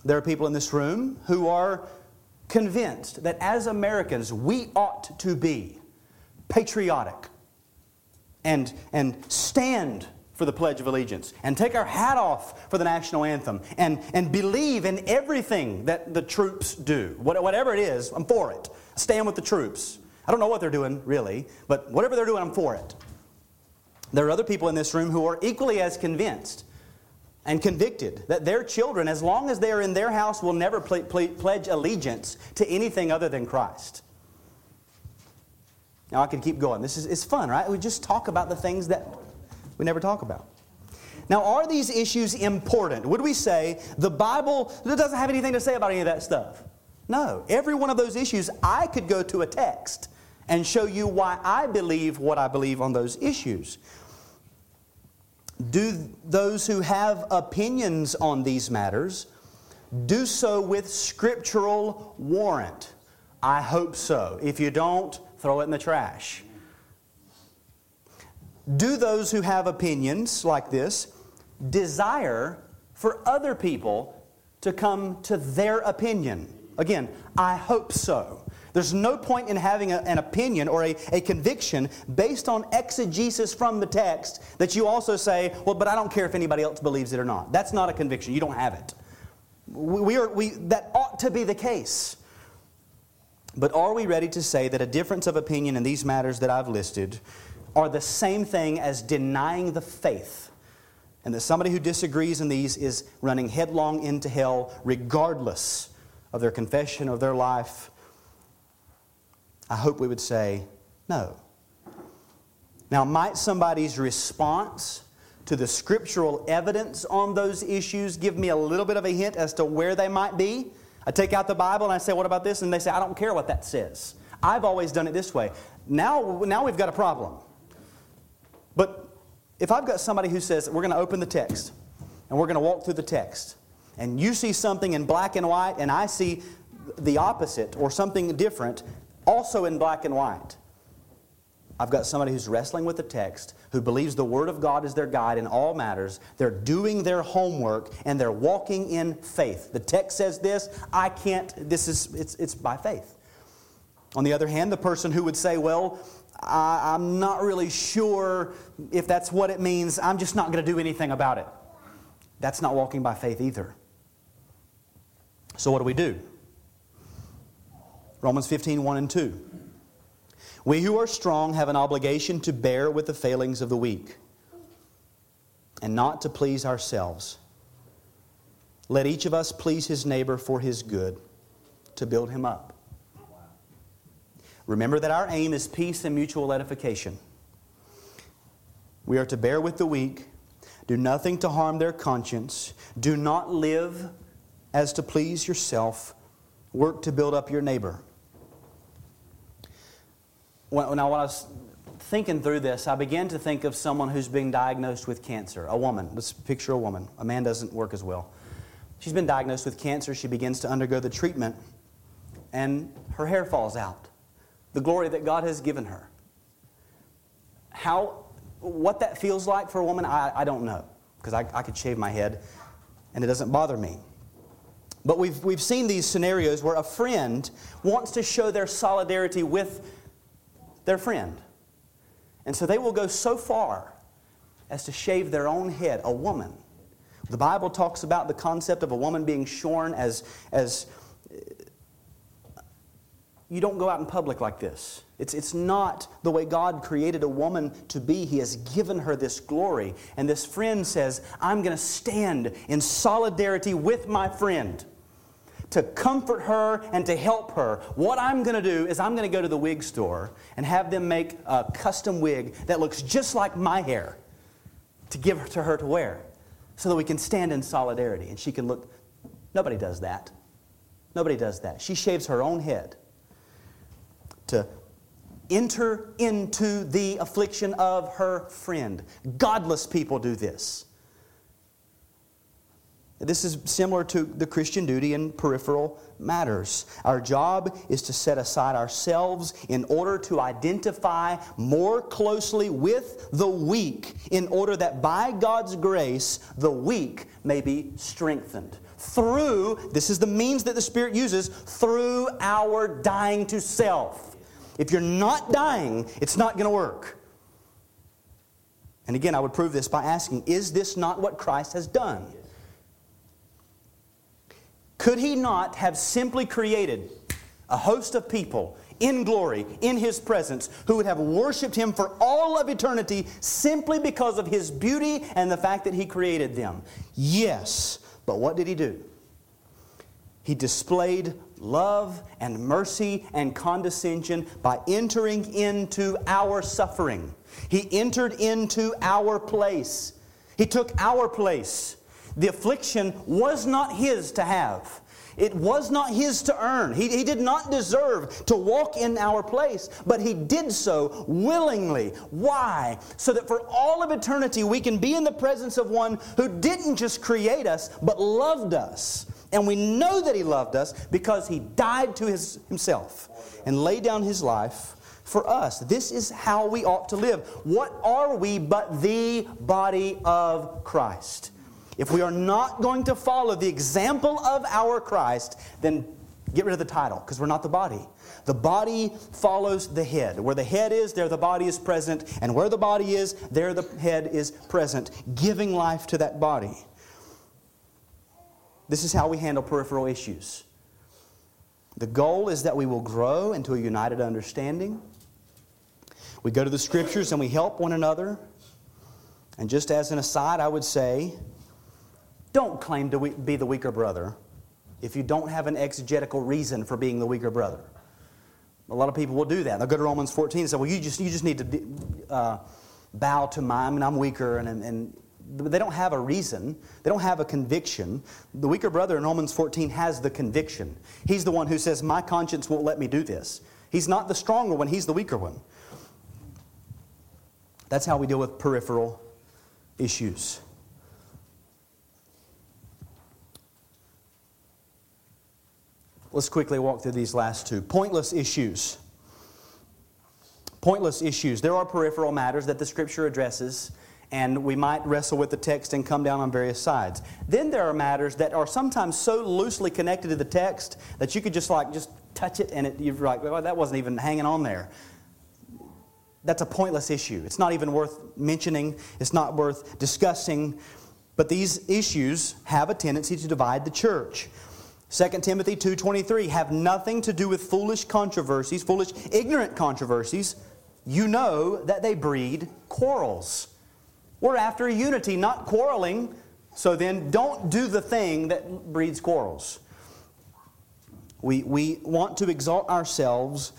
There are people in this room who are convinced that as Americans we ought to be patriotic and, and stand for the Pledge of Allegiance and take our hat off for the national anthem and, and believe in everything that the troops do. What, whatever it is, I'm for it. Stand with the troops. I don't know what they're doing really, but whatever they're doing, I'm for it. There are other people in this room who are equally as convinced and convicted that their children, as long as they are in their house, will never ple- ple- pledge allegiance to anything other than Christ. Now I can keep going. This is it's fun, right? We just talk about the things that we never talk about. Now, are these issues important? Would we say the Bible doesn't have anything to say about any of that stuff? No. Every one of those issues, I could go to a text and show you why I believe what I believe on those issues. Do those who have opinions on these matters do so with scriptural warrant? I hope so. If you don't, throw it in the trash. Do those who have opinions like this desire for other people to come to their opinion? Again, I hope so. There's no point in having a, an opinion or a, a conviction based on exegesis from the text that you also say, well, but I don't care if anybody else believes it or not. That's not a conviction. You don't have it. We, we are, we, that ought to be the case. But are we ready to say that a difference of opinion in these matters that I've listed are the same thing as denying the faith? And that somebody who disagrees in these is running headlong into hell regardless of their confession of their life? I hope we would say no. Now, might somebody's response to the scriptural evidence on those issues give me a little bit of a hint as to where they might be? I take out the Bible and I say, what about this? And they say, I don't care what that says. I've always done it this way. Now, now we've got a problem. But if I've got somebody who says, we're going to open the text and we're going to walk through the text, and you see something in black and white and I see the opposite or something different, also in black and white. I've got somebody who's wrestling with the text, who believes the Word of God is their guide in all matters. They're doing their homework and they're walking in faith. The text says this, I can't, this is, it's it's by faith. On the other hand, the person who would say, well, I, I'm not really sure if that's what it means. I'm just not going to do anything about it. That's not walking by faith either. So what do we do? Romans fifteen, one and two. We who are strong have an obligation to bear with the failings of the weak and not to please ourselves. Let each of us please his neighbor for his good, to build him up. Remember that our aim is peace and mutual edification. We are to bear with the weak, do nothing to harm their conscience, do not live as to please yourself, work to build up your neighbor. When, when I was thinking through this, I began to think of someone who's been diagnosed with cancer. A woman. Let's picture a woman. A man doesn't work as well. She's been diagnosed with cancer. She begins to undergo the treatment, and her hair falls out. The glory that God has given her. How, what that feels like for a woman, I, I don't know. Because I, I could shave my head, and it doesn't bother me. But we've, we've seen these scenarios where a friend wants to show their solidarity with their friend. And so they will go so far as to shave their own head, a woman. The Bible talks about the concept of a woman being shorn as, as you don't go out in public like this. It's, it's not the way God created a woman to be. He has given her this glory. And this friend says, I'm going to stand in solidarity with my friend to comfort her and to help her. What I'm going to do is I'm going to go to the wig store and have them make a custom wig that looks just like my hair to give to her to wear so that we can stand in solidarity. And she can look. Nobody does that. Nobody does that. She shaves her own head to enter into the affliction of her friend. Godless people do this. This is similar to the Christian duty in peripheral matters. Our job is to set aside ourselves in order to identify more closely with the weak, in order that by God's grace, the weak may be strengthened. Through, this is the means that the Spirit uses, through our dying to self. If you're not dying, it's not going to work. And again, I would prove this by asking, is this not what Christ has done? Could He not have simply created a host of people in glory, in His presence, who would have worshipped Him for all of eternity simply because of His beauty and the fact that He created them? Yes, but what did He do? He displayed love and mercy and condescension by entering into our suffering. He entered into our place. He took our place. The affliction was not His to have. It was not His to earn. He, he did not deserve to walk in our place, but He did so willingly. Why? So that for all of eternity we can be in the presence of one who didn't just create us, but loved us. And we know that He loved us because He died to his, Himself and laid down His life for us. This is how we ought to live. What are we but the body of Christ? If we are not going to follow the example of our Christ, then Get rid of the title, because we're not the body. The body follows the head. Where the head is, there the body is present. And where the body is, there the head is present, giving life to that body. This is how we handle peripheral issues. The goal is that we will grow into a united understanding. We go to the Scriptures and we help one another. And just as an aside, I would say, don't claim to be the weaker brother if you don't have an exegetical reason for being the weaker brother. A lot of people will do that. They'll go to Romans fourteen and say, well, you just you just need to uh, bow to mine, and I'm weaker. And, and they don't have a reason. They don't have a conviction. The weaker brother in Romans fourteen has the conviction. He's the one who says, my conscience won't let me do this. He's not the stronger one. He's the weaker one. That's how we deal with peripheral issues. Let's quickly walk through these last two. Pointless issues. Pointless issues. There are peripheral matters that the Scripture addresses, and we might wrestle with the text and come down on various sides. Then there are matters that are sometimes so loosely connected to the text that you could just like just touch it and it, you're like, well, that wasn't even hanging on there. That's a pointless issue. It's not even worth mentioning. It's not worth discussing. But these issues have a tendency to divide the church. Second Timothy two twenty-three, have nothing to do with foolish controversies, foolish ignorant controversies. You know that they breed quarrels. We're after unity, not quarreling. So then don't do the thing that breeds quarrels. We, we want to exalt ourselves.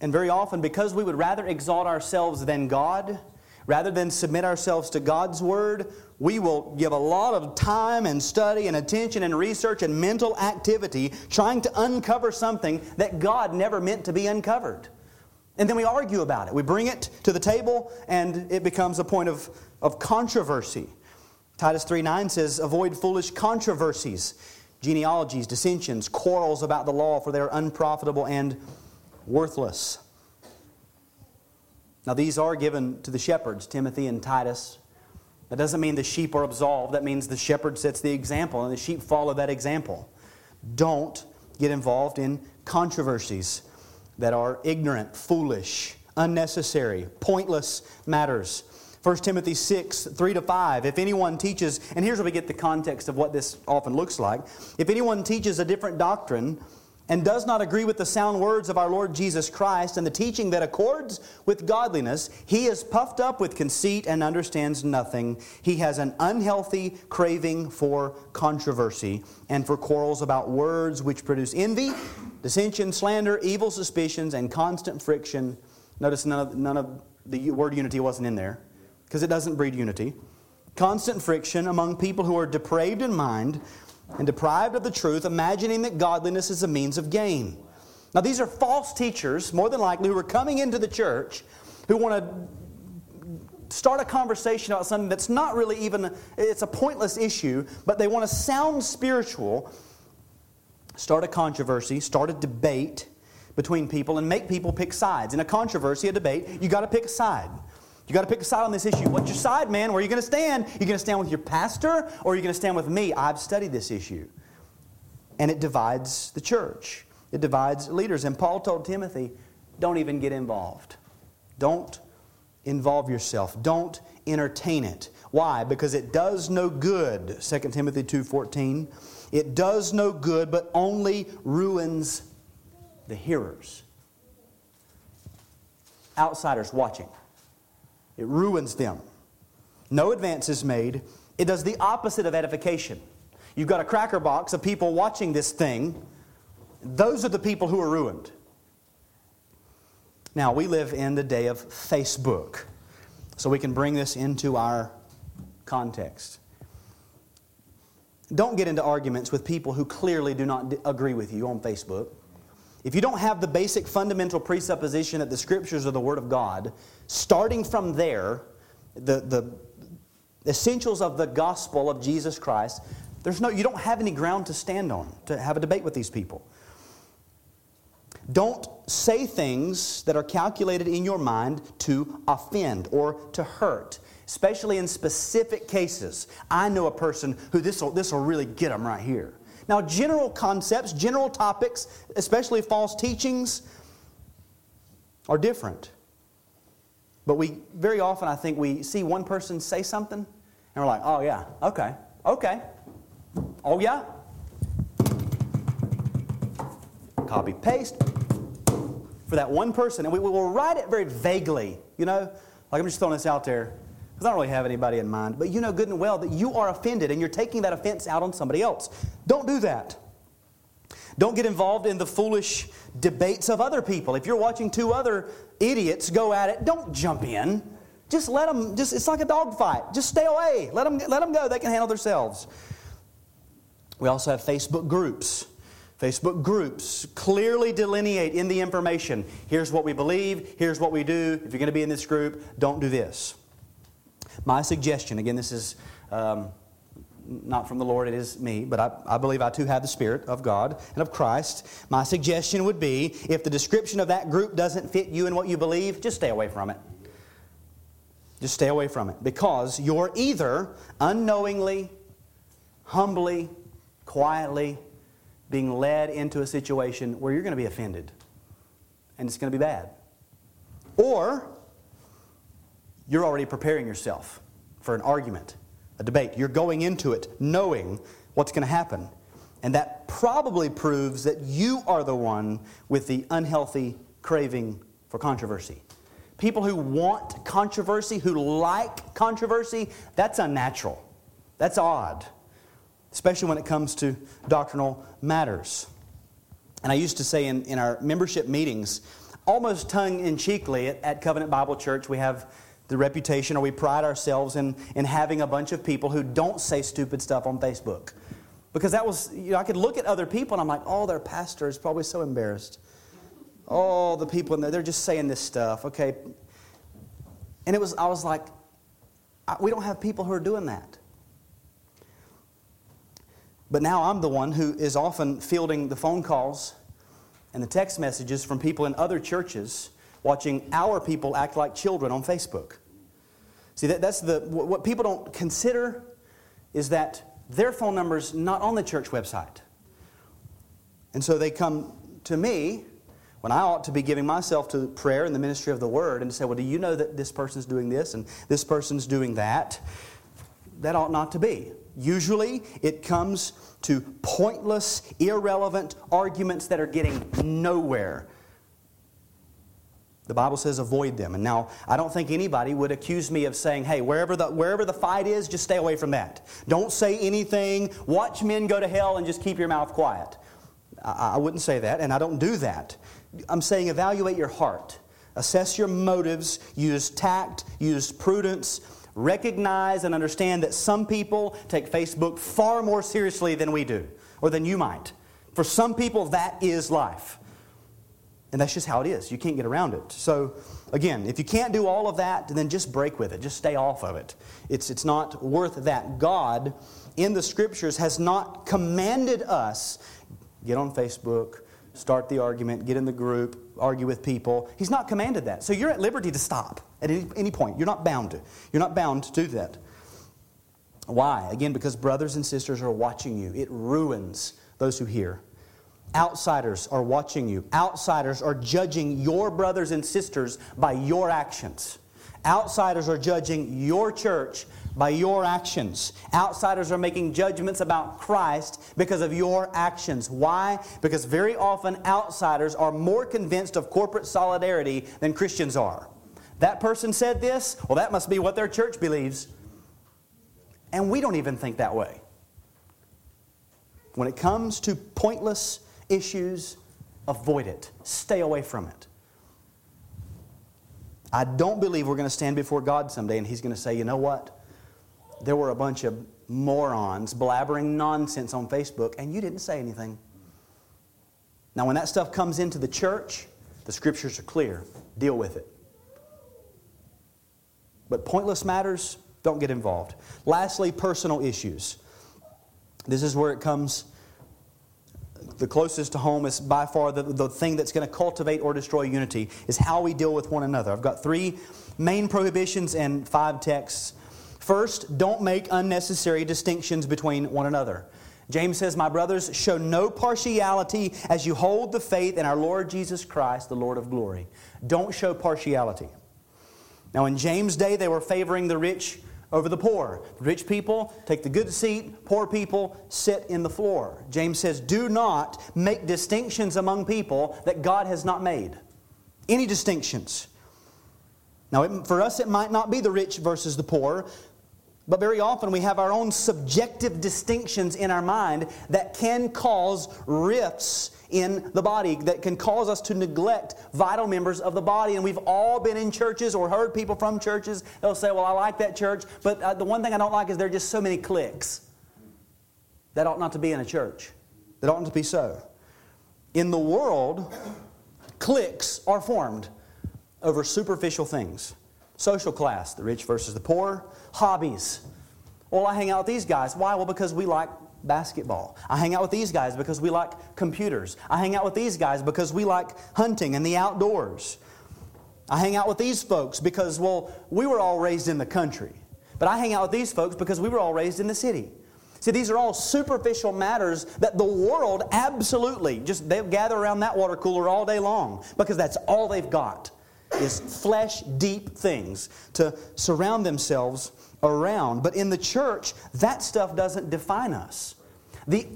And very often, because we would rather exalt ourselves than God, rather than submit ourselves to God's Word, we will give a lot of time and study and attention and research and mental activity trying to uncover something that God never meant to be uncovered. And then we argue about it. We bring it to the table and it becomes a point of, of controversy. Titus three nine says, avoid foolish controversies, genealogies, dissensions, quarrels about the law, for they are unprofitable and worthless. Now these are given to the shepherds, Timothy and Titus. That doesn't mean the sheep are absolved. That means the shepherd sets the example and the sheep follow that example. Don't get involved in controversies that are ignorant, foolish, unnecessary, pointless matters. First Timothy six, three to five, if anyone teaches, and here's where we get the context of what this often looks like. If anyone teaches a different doctrine and does not agree with the sound words of our Lord Jesus Christ and the teaching that accords with godliness, he is puffed up with conceit and understands nothing. He has an unhealthy craving for controversy and for quarrels about words, which produce envy, dissension, slander, evil suspicions, and constant friction. Notice none of, none of the word unity wasn't in there, because it doesn't breed unity. Constant friction among people who are depraved in mind and deprived of the truth, imagining that godliness is a means of gain. Now these are false teachers, more than likely, who are coming into the church, who want to start a conversation about something that's not really even, it's a pointless issue, but they want to sound spiritual, start a controversy, start a debate between people, and make people pick sides. In a controversy, a debate, you got to pick a side. You got to pick a side on this issue. What's your side, man? Where are you going to stand? You're going to stand with your pastor, or are you going to stand with me? I've studied this issue. And it divides the church. It divides leaders. And Paul told Timothy, don't even get involved. Don't involve yourself. Don't entertain it. Why? Because it does no good. Second Timothy two fourteen. It does no good, but only ruins the hearers. Outsiders watching. It ruins them. No advance is made. It does the opposite of edification. You've got a cracker box of people watching this thing. Those are the people who are ruined. Now, we live in the day of Facebook, so we can bring this into our context. Don't get into arguments with people who clearly do not agree with you on Facebook. If you don't have the basic fundamental presupposition that the Scriptures are the Word of God, starting from there, the, the essentials of the gospel of Jesus Christ, there's no, you don't have any ground to stand on, to have a debate with these people. Don't say things that are calculated in your mind to offend or to hurt, especially in specific cases. I know a person who this will, this will really get them right here. Now, general concepts, general topics, especially false teachings, are different. But we very often, I think, we see one person say something, and we're like, oh yeah, okay, okay, oh yeah. Copy, paste, for that one person. And we, we will write it very vaguely, you know. Like, I'm just throwing this out there, because I don't really have anybody in mind. But you know good and well that you are offended, and you're taking that offense out on somebody else. Don't do that. Don't get involved in the foolish debates of other people. If you're watching two other idiots go at it, don't jump in. Just let them, just, it's like a dogfight. Just stay away. Let them, let them go. They can handle themselves. We also have Facebook groups. Facebook groups clearly delineate in the information. Here's what we believe. Here's what we do. If you're going to be in this group, don't do this. My suggestion, again, this is um, not from the Lord, it is me, but I, I believe I too have the Spirit of God and of Christ. My suggestion would be, if the description of that group doesn't fit you and what you believe, just stay away from it. Just stay away from it. Because you're either unknowingly, humbly, quietly being led into a situation where you're going to be offended. And it's going to be bad. Or you're already preparing yourself for an argument, a debate. You're going into it knowing what's going to happen. And that probably proves that you are the one with the unhealthy craving for controversy. People who want controversy, who like controversy, that's unnatural. That's odd. Especially when it comes to doctrinal matters. And I used to say in, in our membership meetings, almost tongue-in-cheekly at, at Covenant Bible Church, we have the reputation, or we pride ourselves in, in having a bunch of people who don't say stupid stuff on Facebook. Because that was, you know, I could look at other people and I'm like, oh, their pastor is probably so embarrassed. Oh, the people in there, they're just saying this stuff, okay. And it was, I was like, I, we don't have people who are doing that. But now I'm the one who is often fielding the phone calls and the text messages from people in other churches watching our people act like children on Facebook. See, that, that's the what people don't consider is that their phone number's not on the church website. And so they come to me when I ought to be giving myself to prayer and the ministry of the Word and say, well, do you know that this person's doing this and this person's doing that? That ought not to be. Usually, it comes to pointless, irrelevant arguments that are getting nowhere. The Bible says avoid them. And now, I don't think anybody would accuse me of saying, hey, wherever the, wherever the fight is, just stay away from that. Don't say anything. Watch men go to hell and just keep your mouth quiet. I, I wouldn't say that, and I don't do that. I'm saying evaluate your heart. Assess your motives. Use tact. Use prudence. Recognize and understand that some people take Facebook far more seriously than we do, or than you might. For some people, that is life. And that's just how it is. You can't get around it. So, again, if you can't do all of that, then just break with it. Just stay off of it. It's, it's not worth that. God, in the Scriptures, has not commanded us, get on Facebook, start the argument, get in the group, argue with people. He's not commanded that. So you're at liberty to stop at any, any point. You're not bound to. You're not bound to do that. Why? Again, because brothers and sisters are watching you. It ruins those who hear. Outsiders are watching you. Outsiders are judging your brothers and sisters by your actions. Outsiders are judging your church by your actions. Outsiders are making judgments about Christ because of your actions. Why? Because very often outsiders are more convinced of corporate solidarity than Christians are. That person said this, well, that must be what their church believes. And we don't even think that way. When it comes to pointless issues, avoid it. Stay away from it. I don't believe we're going to stand before God someday and He's going to say, you know what? There were a bunch of morons blabbering nonsense on Facebook and you didn't say anything. Now when that stuff comes into the church, the Scriptures are clear. Deal with it. But pointless matters, don't get involved. Lastly, personal issues. This is where it comes the closest to home. Is by far the, the thing that's going to cultivate or destroy unity is how we deal with one another. I've got three main prohibitions and five texts. First, don't make unnecessary distinctions between one another. James says, "My brothers, show no partiality as you hold the faith in our Lord Jesus Christ, the Lord of glory." Don't show partiality. Now in James' day, they were favoring the rich over the poor. The rich people take the good seat. Poor people sit in the floor. James says, do not make distinctions among people that God has not made. Any distinctions. Now it, for us, it might not be the rich versus the poor, but very often we have our own subjective distinctions in our mind that can cause rifts in the body, that can cause us to neglect vital members of the body. And we've all been in churches or heard people from churches. They'll say, well, I like that church, but uh, the one thing I don't like is there are just so many cliques. That ought not to be in a church. That ought not to be so. In the world, cliques are formed over superficial things. Social class, the rich versus the poor. Hobbies. Well, I hang out with these guys. Why? Well, because we like basketball. I hang out with these guys because we like computers. I hang out with these guys because we like hunting and the outdoors. I hang out with these folks because, well, we were all raised in the country. But I hang out with these folks because we were all raised in the city. See, these are all superficial matters that the world absolutely, just they'll gather around that water cooler all day long because that's all they've got. Is flesh deep things to surround themselves around. But in the church, that stuff doesn't define us. The,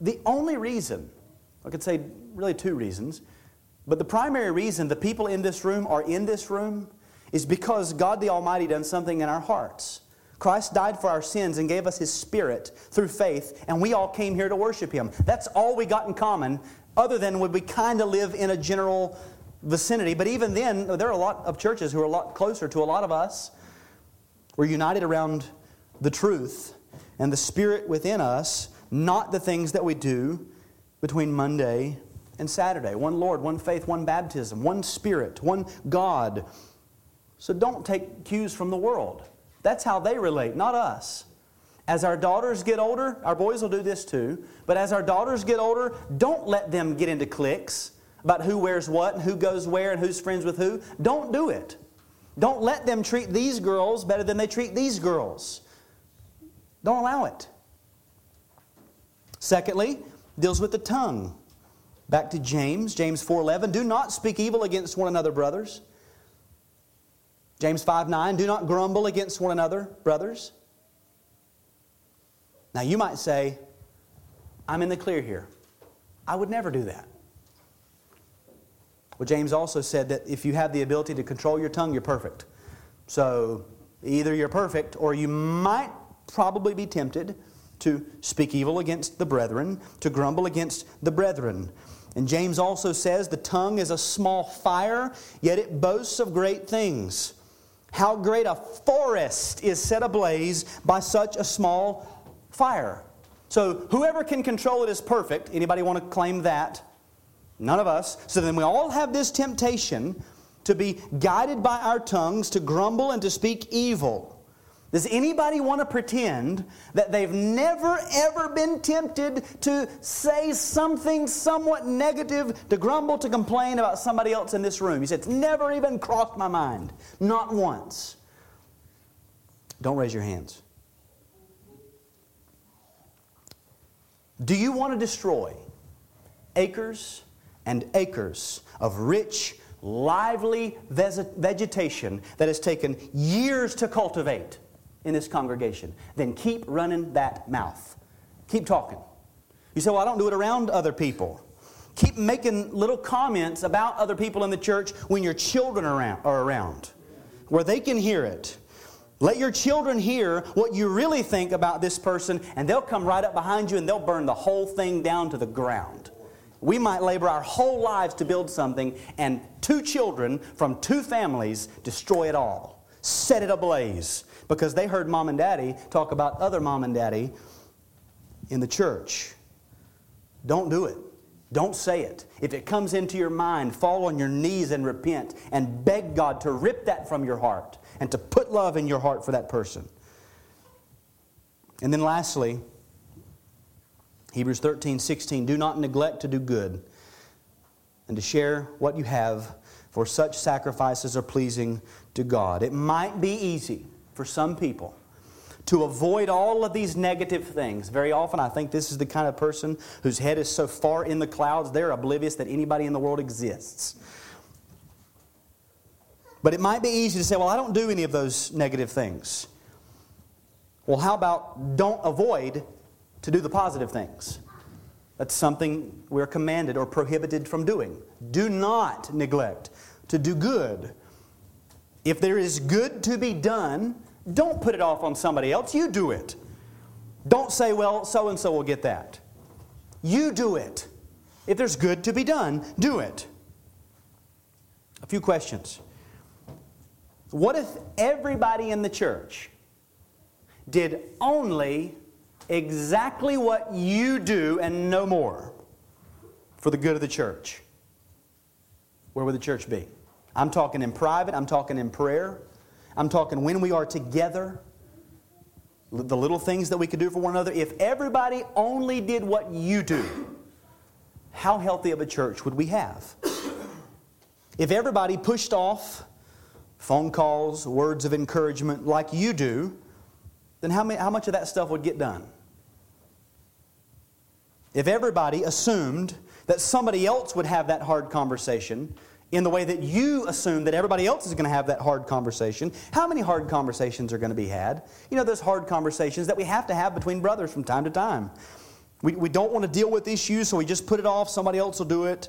the only reason, I could say really two reasons, but the primary reason the people in this room are in this room is because God the Almighty done something in our hearts. Christ died for our sins and gave us His Spirit through faith, and we all came here to worship Him. That's all we got in common, other than would we kind of live in a general vicinity. But even then, there are a lot of churches who are a lot closer to a lot of us. We're united around the truth and the Spirit within us, not the things that we do between Monday and Saturday. One Lord, one faith, one baptism, one Spirit, one God. So don't take cues from the world. That's how they relate, not us. As our daughters get older, our boys will do this too, but as our daughters get older, don't let them get into cliques about who wears what and who goes where and who's friends with who. Don't do it. Don't let them treat these girls better than they treat these girls. Don't allow it. Secondly, deals with the tongue. Back to James, James four eleven. Do not speak evil against one another, brothers. James five nine. Do not grumble against one another, brothers. Now you might say, I'm in the clear here. I would never do that. Well, James also said that if you have the ability to control your tongue, you're perfect. So either you're perfect or you might probably be tempted to speak evil against the brethren, to grumble against the brethren. And James also says the tongue is a small fire, yet it boasts of great things. How great a forest is set ablaze by such a small fire. So whoever can control it is perfect. Anybody want to claim that? None of us. So then we all have this temptation to be guided by our tongues, to grumble and to speak evil. Does anybody want to pretend that they've never, ever been tempted to say something somewhat negative, to grumble, to complain about somebody else in this room? You said, it's never even crossed my mind. Not once. Don't raise your hands. Do you want to destroy acres and acres of rich, lively vegetation that has taken years to cultivate in this congregation? Then keep running that mouth. Keep talking. You say, well, I don't do it around other people. Keep making little comments about other people in the church when your children are around, where they can hear it. Let your children hear what you really think about this person, and they'll come right up behind you and they'll burn the whole thing down to the ground. We might labor our whole lives to build something, and two children from two families destroy it all. Set it ablaze. Because they heard mom and daddy talk about other mom and daddy in the church. Don't do it. Don't say it. If it comes into your mind, fall on your knees and repent and beg God to rip that from your heart and to put love in your heart for that person. And then lastly, Hebrews thirteen sixteen, do not neglect to do good and to share what you have, for such sacrifices are pleasing to God. It might be easy for some people to avoid all of these negative things. Very often I think this is the kind of person whose head is so far in the clouds they're oblivious that anybody in the world exists. But it might be easy to say, well, I don't do any of those negative things. Well, how about don't avoid to do the positive things? That's something we're commanded or prohibited from doing. Do not neglect to do good. If there is good to be done, don't put it off on somebody else. You do it. Don't say, well, so-and-so will get that. You do it. If there's good to be done, do it. A few questions. What if everybody in the church did only exactly what you do and no more for the good of the church? Where would the church be? I'm talking in private. I'm talking in prayer. I'm talking when we are together. The little things that we could do for one another. If everybody only did what you do, how healthy of a church would we have? If everybody pushed off phone calls, words of encouragement like you do, then how, many, how much of that stuff would get done? If everybody assumed that somebody else would have that hard conversation in the way that you assume that everybody else is going to have that hard conversation, how many hard conversations are going to be had? You know, those hard conversations that we have to have between brothers from time to time. We, we don't want to deal with issues, so we just put it off. Somebody else will do it.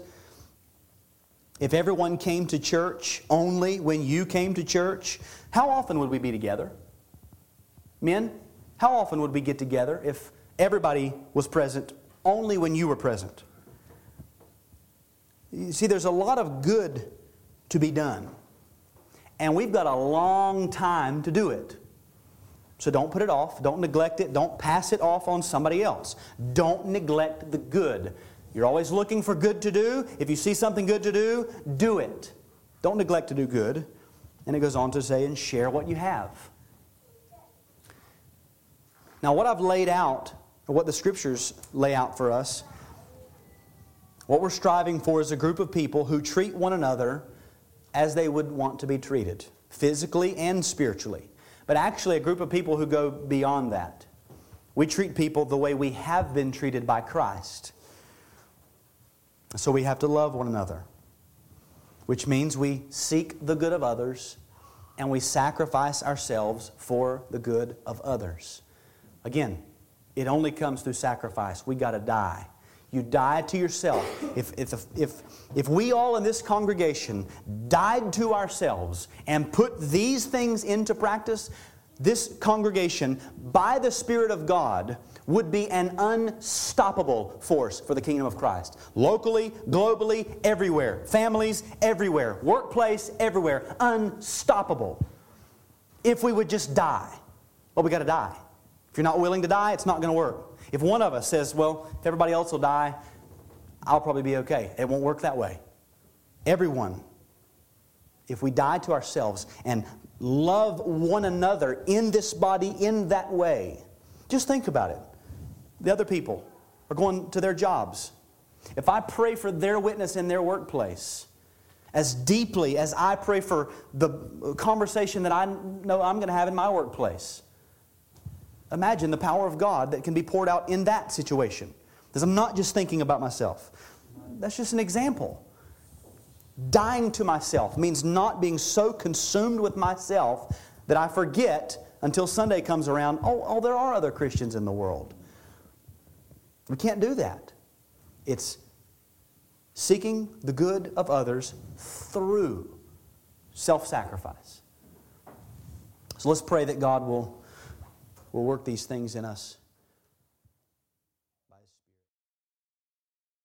If everyone came to church only when you came to church, how often would we be together? Men, how often would we get together if everybody was present only when you were present? You see, there's a lot of good to be done. And we've got a long time to do it. So don't put it off. Don't neglect it. Don't pass it off on somebody else. Don't neglect the good. You're always looking for good to do. If you see something good to do, do it. Don't neglect to do good. And it goes on to say, and share what you have. Now, what I've laid out, or what the Scriptures lay out for us, what we're striving for is a group of people who treat one another as they would want to be treated, physically and spiritually. But actually, a group of people who go beyond that. We treat people the way we have been treated by Christ. So we have to love one another, which means we seek the good of others and we sacrifice ourselves for the good of others. Again, it only comes through sacrifice. We got to die. You die to yourself. If, if, if, if we all in this congregation died to ourselves and put these things into practice, this congregation, by the Spirit of God, would be an unstoppable force for the kingdom of Christ. Locally, globally, everywhere. Families, everywhere. Workplace, everywhere. Unstoppable. If we would just die. Well, we got to die. If you're not willing to die, it's not going to work. If one of us says, well, if everybody else will die, I'll probably be okay. It won't work that way. Everyone, if we die to ourselves and love one another in this body in that way, just think about it. The other people are going to their jobs. If I pray for their witness in their workplace as deeply as I pray for the conversation that I know I'm going to have in my workplace, imagine the power of God that can be poured out in that situation. Because I'm not just thinking about myself. That's just an example. Dying to myself means not being so consumed with myself that I forget until Sunday comes around, oh, oh there are other Christians in the world. We can't do that. It's seeking the good of others through self-sacrifice. So let's pray that God will... We'll work these things in us.